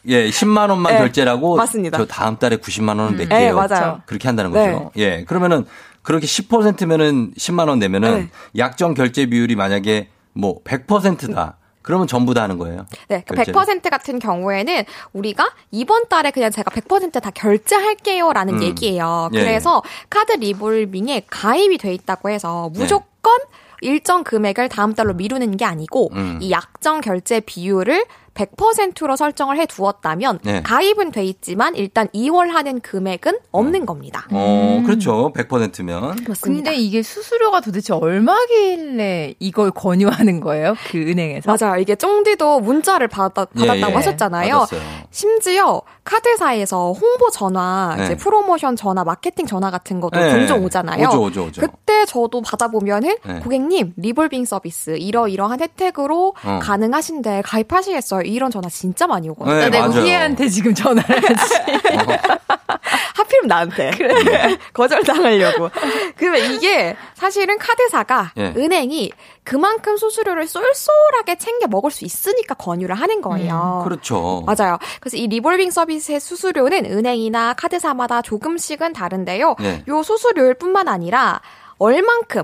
예, 10만 원만 예, 결제라고. 맞습니다. 저 다음 달에 90만 원은 낼게요. 네, 예, 맞아요. 그렇게 한다는 거죠. 네. 예, 그러면은. 그렇게 10%면은 10만 원 내면은 네. 약정 결제 비율이 만약에 뭐 100%다. 그러면 전부 다 하는 거예요. 네. 그러니까 100% 같은 경우에는 우리가 이번 달에 그냥 제가 100% 다 결제할게요라는 얘기예요. 그래서 예. 카드 리볼빙에 가입이 돼 있다고 해서 무조건 예. 일정 금액을 다음 달로 미루는 게 아니고 이 약정 결제 비율을 100%로 설정을 해두었다면 네. 가입은 돼 있지만 일단 2월 하는 금액은 없는 겁니다. 그렇죠. 100%면. 그렇습니다. 근데 이게 수수료가 도대체 얼마길래 이걸 권유하는 거예요? 그 은행에서. 맞아요. 이게 쫑디도 문자를 받았다고 예. 하셨잖아요. 받았어요. 심지어 카드사에서 홍보 전화, 네. 이제 프로모션 전화, 마케팅 전화 같은 것도 네. 종종 오잖아요. 오죠. 그때 저도 받아보면은 네. 고객님 리볼빙 서비스 이러이러한 혜택으로 가능하신데 가입하시겠어요? 이런 전화 진짜 많이 오거든요. 네, 내가 우리한테 지금 전화를 하지. 하필 나한테. 그래. 거절당하려고. 그러면 이게 사실은 카드사가 예. 은행이 그만큼 수수료를 쏠쏠하게 챙겨 먹을 수 있으니까 권유를 하는 거예요. 그렇죠. 맞아요. 그래서 이 리볼빙 서비스의 수수료는 은행이나 카드사마다 조금씩은 다른데요. 예. 요 수수료일 뿐만 아니라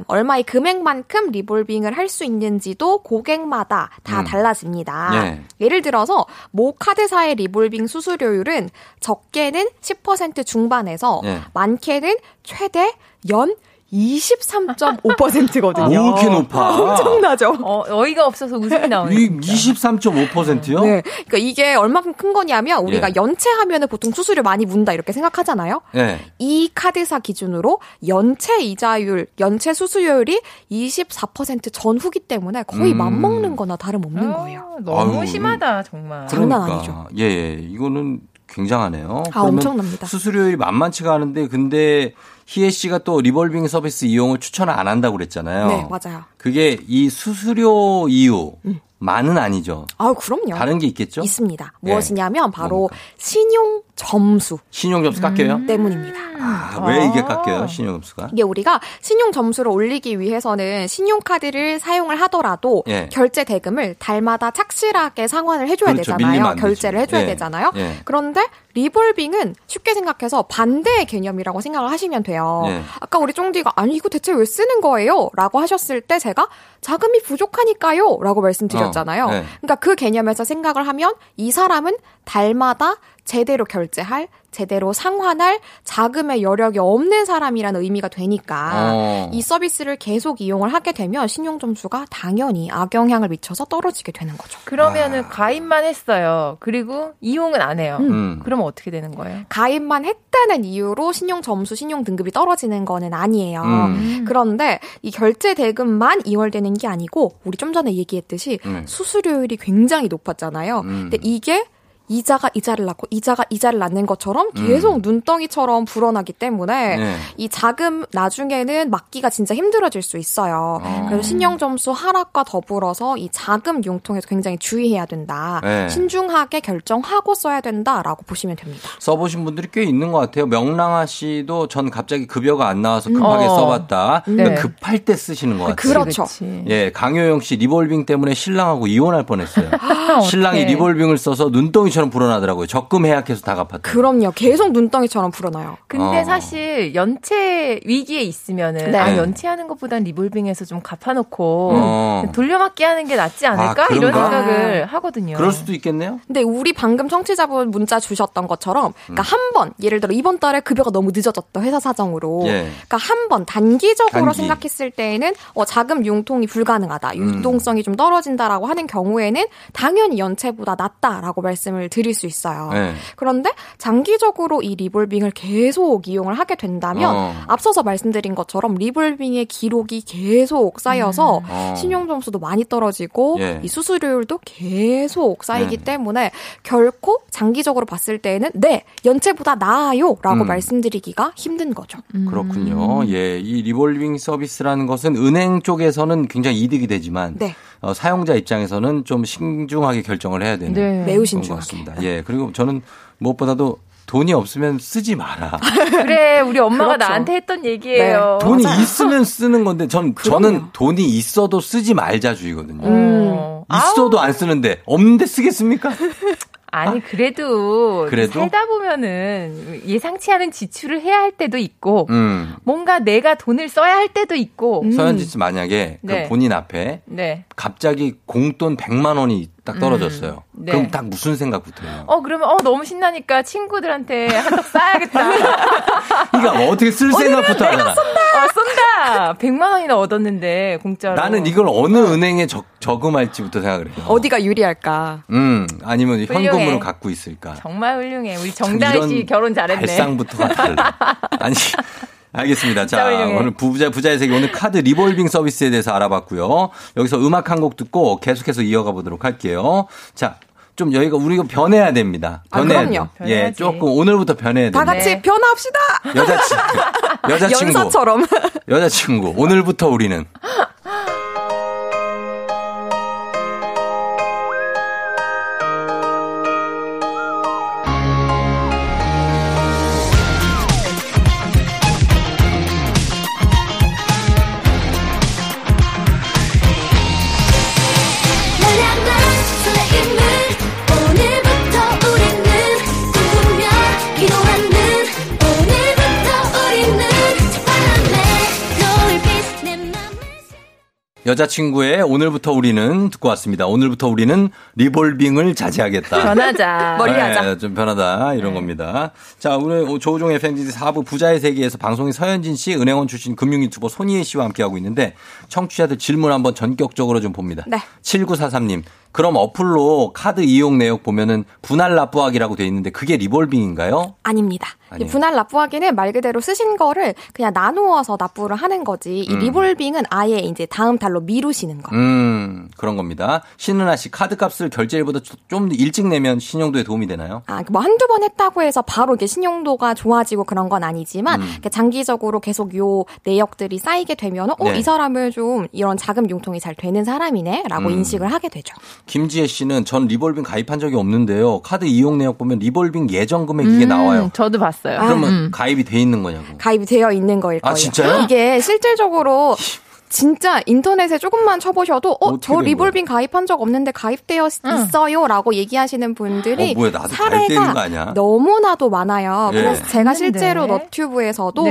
얼마의 금액만큼 리볼빙을 할 수 있는지도 고객마다 다 달라집니다. 예. 예를 들어서 모 카드사의 리볼빙 수수료율은 적게는 10% 중반에서 예. 많게는 최대 연 23.5%거든요. 이렇게 높아. 엄청나죠. 어이가 없어서 웃음이 나오네요. 23.5%요? 네. 그러니까 이게 얼마큼 큰 거냐면 우리가 예. 연체하면은 보통 수수료 많이 문다 이렇게 생각하잖아요. 예. 이 카드사 기준으로 연체 수수료율이 24% 전후기 때문에 거의 맞먹는 거나 다름없는 거예요. 너무 심하다 정말. 장난 아니죠. 예, 이거는 굉장하네요. 엄청납니다. 수수료율이 만만치가 않은데 근데 희애 씨가 또 리볼빙 서비스 이용을 추천을 안 한다고 그랬잖아요. 네, 맞아요. 그게 이 수수료 이유 만은 아니죠. 아, 그럼요. 다른 게 있겠죠? 있습니다. 무엇이냐면 바로 신용 점수. 신용 점수 깎여요? 때문입니다. 아, 왜 이게 깎여요? 신용 점수가? 이게 우리가 신용 점수를 올리기 위해서는 신용카드를 사용을 하더라도 예. 결제 대금을 달마다 착실하게 상환을 해줘야 그렇죠. 되잖아요. 결제를 해줘야 예. 되잖아요. 예. 그런데 리볼빙은 쉽게 생각해서 반대의 개념이라고 생각을 하시면 돼요. 예. 아까 우리 쫑디가 아니 이거 대체 왜 쓰는 거예요? 라고 하셨을 때 제가 자금이 부족하니까요. 라고 말씀드렸죠. 잖아요. 네. 그러니까 그 개념에서 생각을 하면 이 사람은 달마다 제대로 결제할, 제대로 상환할 자금의 여력이 없는 사람이라는 의미가 되니까 이 서비스를 계속 이용을 하게 되면 신용점수가 당연히 악영향을 미쳐서 떨어지게 되는 거죠. 그러면은 가입만 했어요. 그리고 이용은 안 해요. 그러면 어떻게 되는 거예요? 가입만 했다는 이유로 신용점수, 신용등급이 떨어지는 거는 아니에요. 그런데 이 결제 대금만 이월되는 게 아니고 우리 좀 전에 얘기했듯이 수수료율이 굉장히 높았잖아요. 근데 이게 이자가 이자를 낳고 이자가 이자를 낳는 것처럼 계속 눈덩이처럼 불어나기 때문에 네. 이 자금 나중에는 막기가 진짜 힘들어질 수 있어요. 그래서 신용점수 하락과 더불어서 이 자금 융통에서 굉장히 주의해야 된다. 네. 신중하게 결정하고 써야 된다라고 보시면 됩니다. 써보신 분들이 꽤 있는 것 같아요. 명랑아 씨도 전 갑자기 급여가 안 나와서 급하게 써봤다. 그러니까 네. 급할 때 쓰시는 것 같아요. 그렇죠. 예, 강효영 씨 리볼빙 때문에 신랑하고 이혼할 뻔했어요. 신랑이 리볼빙을 써서 눈덩이처럼 불어나더라고요. 적금 해약해서 다 갚았다. 그럼요. 계속 눈덩이처럼 불어나요. 근데 사실 연체 위기에 있으면은 네. 아, 연체하는 것보단 리볼빙해서 좀 갚아놓고 돌려막기 하는 게 낫지 않을까? 아, 이런 생각을 하거든요. 그럴 수도 있겠네요. 근데 우리 방금 청취자분 문자 주셨던 것처럼 그러니까 한 번 예를 들어 이번 달에 급여가 너무 늦어졌던 회사 사정으로 예. 그러니까 한 번 단기적으로 생각했을 때에는 자금 융통이 불가능하다. 유동성이 좀 떨어진다라고 하는 경우에는 당연히 연체보다 낫다라고 말씀을 드릴 수 있어요. 네. 그런데 장기적으로 이 리볼빙을 계속 이용을 하게 된다면 앞서서 말씀드린 것처럼 리볼빙의 기록이 계속 쌓여서 신용점수도 많이 떨어지고 예. 이 수수료율도 계속 쌓이기 때문에 결코 장기적으로 봤을 때에는 네, 연체보다 나아요라고 말씀드리기가 힘든 거죠. 그렇군요. 예, 이 리볼빙 서비스라는 것은 은행 쪽에서는 굉장히 이득이 되지만 네. 사용자 입장에서는 좀 신중하게 결정을 해야 되는 네. 매우 신중하게. 예, 그리고 저는 무엇보다도 돈이 없으면 쓰지 마라. 그래, 우리 엄마가 그렇죠. 나한테 했던 얘기예요. 네. 돈이 맞아요. 있으면 쓰는 건데 저는 돈이 있어도 쓰지 말자주의거든요. 있어도 아우. 안 쓰는데 없는데 쓰겠습니까? 아니 그래도 살다 보면은 예상치 않은 지출을 해야 할 때도 있고 뭔가 내가 돈을 써야 할 때도 있고 서현진 씨 만약에 네. 그 본인 앞에 네. 갑자기 공돈 100만 원이 딱 떨어졌어요. 네. 그럼 딱 무슨 생각부터 해요? 그러면 너무 신나니까 친구들한테 한턱 쏴야겠다. 그러니까 어떻게 쓸 생각부터 하잖아. 내가 쏜다. 100만 원이나 얻었는데 공짜로. 나는 이걸 어느 은행에 저금할지부터 생각을 해요. 어디가 유리할까? 아니면 현금으로 훌륭해. 갖고 있을까? 정말 훌륭해. 우리 정다은 씨 결혼 잘했네. 발상부터가 달라. 아니. 알겠습니다. 자, 오늘 부자의 세계 오늘 카드 리볼빙 서비스에 대해서 알아봤고요. 여기서 음악 한 곡 듣고 계속해서 이어가 보도록 할게요. 자, 좀 여기가 우리가 변해야 됩니다. 그럼요. 예, 조금 오늘부터 변해야 됩니다. 다 같이 네. 변합시다. 여자친구. 연사처럼. 여자친구. 오늘부터 우리는. 여자친구의 오늘부터 우리는 듣고 왔습니다. 오늘부터 우리는 리볼빙을 자제하겠다. 변하자. 멀리하자. 네, 좀 변하다 이런 겁니다. 자, 오늘 조우종의 FMTV 4부 부자의 세계에서 방송인 서현진 씨, 은행원 출신 금융 유튜버 손희애 씨와 함께하고 있는데 청취자들 질문 한번 전격적으로 좀 봅니다. 네. 7943님. 그럼 어플로 카드 이용 내역 보면은 분할 납부하기라고 돼 있는데 그게 리볼빙인가요? 아닙니다. 아니에요. 분할 납부하기는 말 그대로 쓰신 거를 그냥 나누어서 납부를 하는 거지 이 리볼빙은 아예 이제 다음 달로 미루시는 거. 그런 겁니다. 신은아 씨, 카드값을 결제일보다 좀 일찍 내면 신용도에 도움이 되나요? 아, 뭐 한두 번 했다고 해서 바로 이게 신용도가 좋아지고 그런 건 아니지만 장기적으로 계속 요 내역들이 쌓이게 되면은 네. 이 사람은 좀 이런 자금 융통이 잘 되는 사람이네라고 인식을 하게 되죠. 김지혜 씨는 전 리볼빙 가입한 적이 없는데요. 카드 이용 내역 보면 리볼빙 예정 금액 이게 나와요. 저도 봤어요. 그러면 가입이 돼 있는 거냐고. 가입이 되어 있는 거일 거예요. 아, 진짜요? 이게 실질적으로 진짜 인터넷에 조금만 쳐보셔도 저 리볼빙 거야? 가입한 적 없는데 가입되어 있어요 라고 얘기하시는 분들이 나도 사례가 거 아니야? 너무나도 많아요. 예. 그래서 제가 실제로 너튜브에서도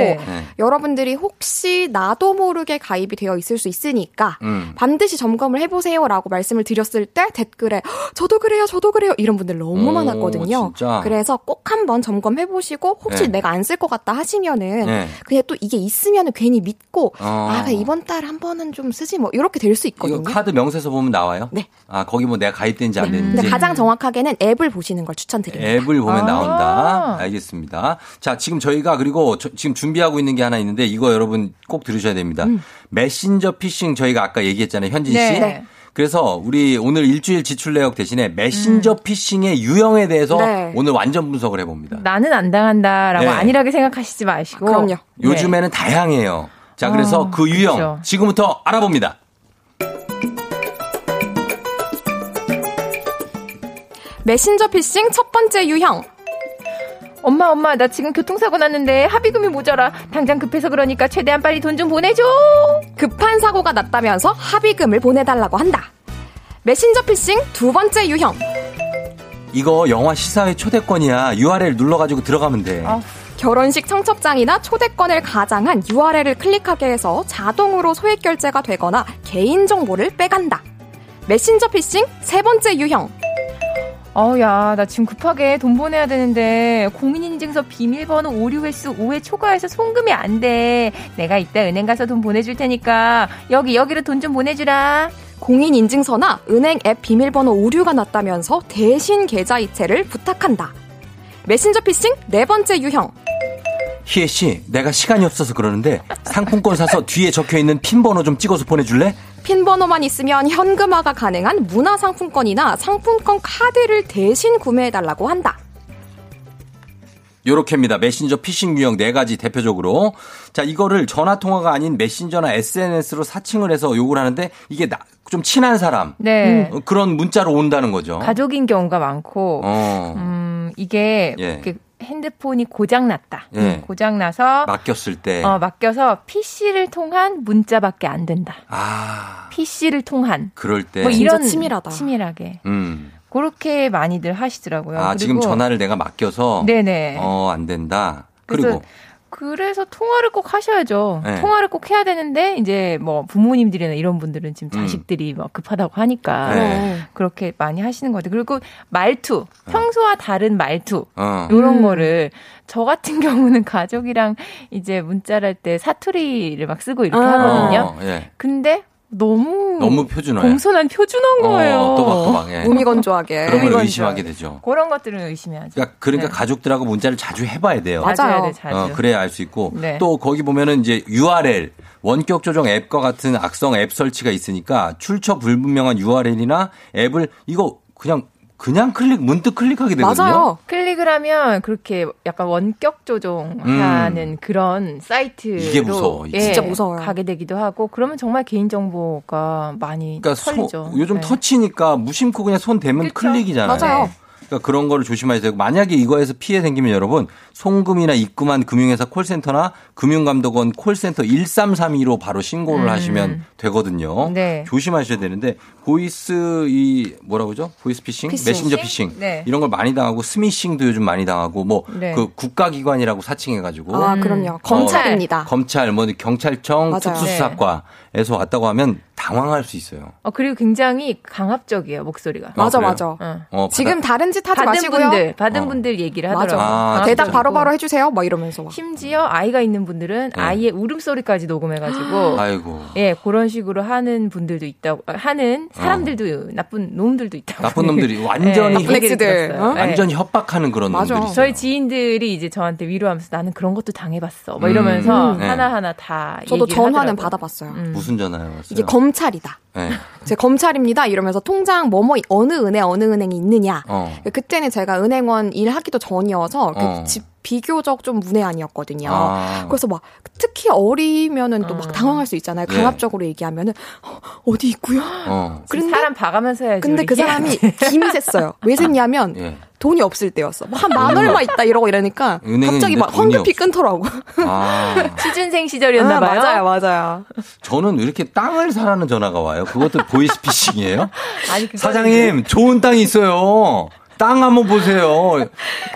여러분들이 혹시 나도 모르게 가입이 되어 있을 수 있으니까 반드시 점검을 해보세요 라고 말씀을 드렸을 때 댓글에 저도 그래요 이런 분들 너무 많았거든요. 진짜? 그래서 꼭 한번 점검해보시고 혹시 내가 안 쓸 것 같다 하시면은 그냥 또 이게 있으면은 괜히 믿고 이번 달 한 번은 좀 쓰지 뭐 이렇게 될 수 있거든요. 이거 카드 명세서 보면 나와요? 네. 아, 거기 뭐 내가 가입된지 안 됐는지. 근데 가장 정확하게는 앱을 보시는 걸 추천드립니다. 앱을 보면 나온다. 알겠습니다. 자, 지금 저희가 그리고 지금 준비하고 있는 게 하나 있는데 이거 여러분 꼭 들으셔야 됩니다. 메신저 피싱 저희가 아까 얘기했잖아요. 현진 씨. 네. 그래서 우리 오늘 일주일 지출 내역 대신에 메신저 피싱의 유형에 대해서 네. 오늘 완전 분석을 해봅니다. 나는 안 당한다라고 네. 안일하게 생각하시지 마시고. 아, 그럼요. 요즘에는 네. 다양해요. 자, 그래서 그 유형 그렇죠. 지금부터 알아봅니다. 메신저 피싱 첫 번째 유형. 엄마 나 지금 교통사고 났는데 합의금이 모자라. 당장 급해서 그러니까 최대한 빨리 돈 좀 보내줘. 급한 사고가 났다면서 합의금을 보내달라고 한다. 메신저 피싱 두 번째 유형. 이거 영화 시사회 초대권이야. URL 눌러가지고 들어가면 돼. 결혼식 청첩장이나 초대권을 가장한 URL을 클릭하게 해서 자동으로 소액 결제가 되거나 개인정보를 빼간다. 메신저 피싱 세 번째 유형. 야, 나 지금 급하게 돈 보내야 되는데 공인인증서 비밀번호 오류 횟수 5회 초과해서 송금이 안 돼. 내가 이따 은행 가서 돈 보내줄 테니까 여기로 돈 좀 보내주라. 공인인증서나 은행 앱 비밀번호 오류가 났다면서 대신 계좌이체를 부탁한다. 메신저 피싱 네 번째 유형. 희애씨, 내가 시간이 없어서 그러는데 상품권 사서 뒤에 적혀있는 핀번호 좀 찍어서 보내줄래? 핀번호만 있으면 현금화가 가능한 문화상품권이나 상품권 카드를 대신 구매해달라고 한다. 요렇게입니다. 메신저 피싱 유형 4가지 대표적으로. 자, 이거를 전화통화가 아닌 메신저나 SNS로 사칭을 해서 요구를 하는데 이게 좀 친한 사람 네. 그런 문자로 온다는 거죠. 가족인 경우가 많고 이게 예. 핸드폰이 고장났다. 예. 고장나서 맡겼을 때 맡겨서 PC를 통한 문자밖에 안 된다. PC를 통한 그럴 때 뭐 이런 치밀하게 그렇게 많이들 하시더라고요. 그리고 지금 전화를 내가 맡겨서 네네 안 된다. 그래서 통화를 꼭 하셔야죠. 네. 통화를 꼭 해야 되는데 이제 뭐 부모님들이나 이런 분들은 지금 자식들이 막 급하다고 하니까 네. 그렇게 많이 하시는 것 같아요. 그리고 말투, 평소와 다른 말투 이런 거를 저 같은 경우는 가족이랑 이제 문자를 할 때 사투리를 막 쓰고 이렇게 하거든요. 예. 근데 너무 표준어예요. 공손한 표준어인 거예요. 또박또박. 예. 몸이 건조하게. 그런 걸 의심하게 되죠. 그런 것들은 의심해야죠. 그러니까 네. 가족들하고 문자를 자주 해봐야 돼요. 맞아요. 그래야 알 수 있고 네. 또 거기 보면은 이제 URL 원격 조정 앱과 같은 악성 앱 설치가 있으니까 출처 불분명한 URL이나 앱을 이거 그냥 문득 클릭하게 되거든요. 맞아요. 클릭을 하면 그렇게 약간 원격 조종하는 그런 사이트로 이게 무서워. 예, 진짜 무서워요. 가게 되기도 하고 그러면 정말 개인정보가 많이 털리죠. 요즘 네. 터치니까 무심코 그냥 손 대면 그렇죠? 클릭이잖아요. 맞아요. 네. 그러니까 그런 거를 조심하셔야 되고 만약에 이거에서 피해 생기면 여러분 송금이나 입금한 금융회사 콜센터나 금융감독원 콜센터 1332로 바로 신고를 하시면 되거든요. 네. 조심하셔야 되는데 보이스피싱? 메신저 피싱 네. 이런 걸 많이 당하고 스미싱도 요즘 많이 당하고 뭐 네. 그 국가기관이라고 사칭해가지고 그럼요. 검찰입니다. 검찰 뭐 경찰청 맞아요. 특수수사과에서 네. 왔다고 하면 당황할 수 있어요. 그리고 굉장히 강압적이에요 목소리가. 맞아. 지금 다른 짓 하지 마시고요. 받은 분들 얘기를 하더라고요. 대답 바로바로 해주세요. 막 이러면서. 심지어 아이가 있는 분들은 네. 아이의 울음소리까지 녹음해가지고. 아이고. 예, 그런 식으로 하는 분들도 있다고 하는 사람들도 나쁜 놈들도 있다고. 나쁜 놈들이 완전히 플렉스들 네. 완전히 협박하는 그런 맞아. 놈들이 있어요. 저희 지인들이 이제 저한테 위로하면서 나는 그런 것도 당해봤어. 막 이러면서 하나하나 다. 저도 전화는 받아봤어요. 무슨 전화요? 이게 검찰이다. 네. 제 검찰입니다. 이러면서 통장 어느 은행이 있느냐. 그때는 제가 은행원 일하기도 전이어서 비교적 좀 문외한이었거든요. 그래서 막 특히 어리면은 또 막 당황할 수 있잖아요. 강압적으로 얘기하면은 어디 있고요. 그런데 사람 봐가면서 해야지. 근데 그 사람이 김이 셌어요. 왜 셌냐면 돈이 없을 때였어. 뭐 한 10,000 얼마 있다 이러니까 갑자기 막 황급히 끊더라고. 취준생 시절이었나 봐요. 맞아요. 저는 이렇게 땅을 사라는 전화가 와요. 그것도 보이스피싱이에요? 사장님, 좋은 땅이 있어요. 땅 한번 보세요.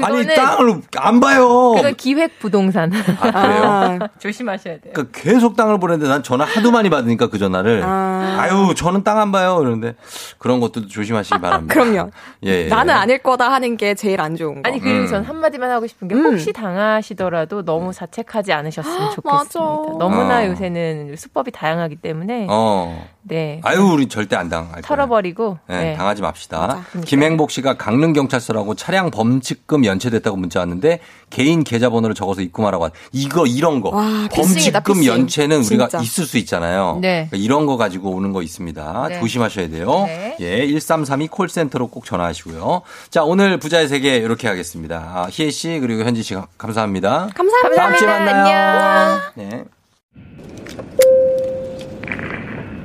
아니 땅을 안 봐요. 그건 기획 부동산. 그래요? 조심하셔야 돼요. 그러니까 계속 땅을 보는데 난 전화 하도 많이 받으니까 그 전화를 아유 저는 땅 안 봐요. 그런데 그런 것들도 조심하시기 바랍니다. 그럼요. 예, 나는 아닐 거다 하는 게 제일 안 좋은 거. 아니 그리고 전 한마디만 하고 싶은 게 혹시 당하시더라도 너무 자책하지 않으셨으면 좋겠습니다. 너무나 요새는 수법이 다양하기 때문에. 네. 아유 우리 절대 안 당할 거예요. 털어버리고 네. 당하지 맙시다. 맞아, 김행복 씨가 강릉 공원경찰서라고 차량 범칙금 연체됐다고 문자 왔는데 개인 계좌번호를 적어서 입금하라고. 이거 이런 거. 와, 피싱이다, 범칙금 피싱. 연체는 우리가 진짜. 있을 수 있잖아요. 네. 그러니까 이런 거 가지고 오는 거 있습니다. 네. 조심하셔야 돼요. 네. 예, 1332 콜센터로 꼭 전화하시고요. 자, 오늘 부자의 세계 이렇게 하겠습니다. 아, 희애 씨 그리고 현지 씨 감사합니다. 감사합니다. 다음 주에 만나요. 안녕. 네.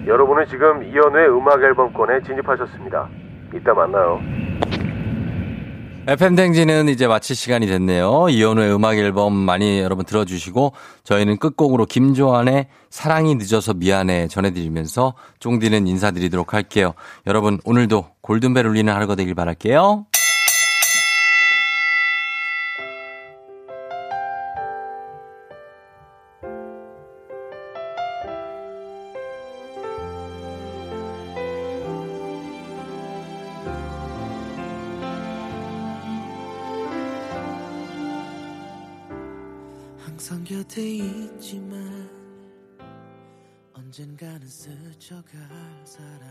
여러분은 지금 이현우의 음악 앨범권에 진입하셨습니다. 이따 만나요. FM 대행진은 이제 마칠 시간이 됐네요. 이현우의 음악 앨범 많이 여러분 들어주시고 저희는 끝곡으로 김조한의 사랑이 늦어서 미안해 전해드리면서 쫑디는 인사드리도록 할게요. 여러분 오늘도 골든벨 울리는 하루가 되길 바랄게요. 항상 곁에 있지만 언젠가는 스쳐갈 사람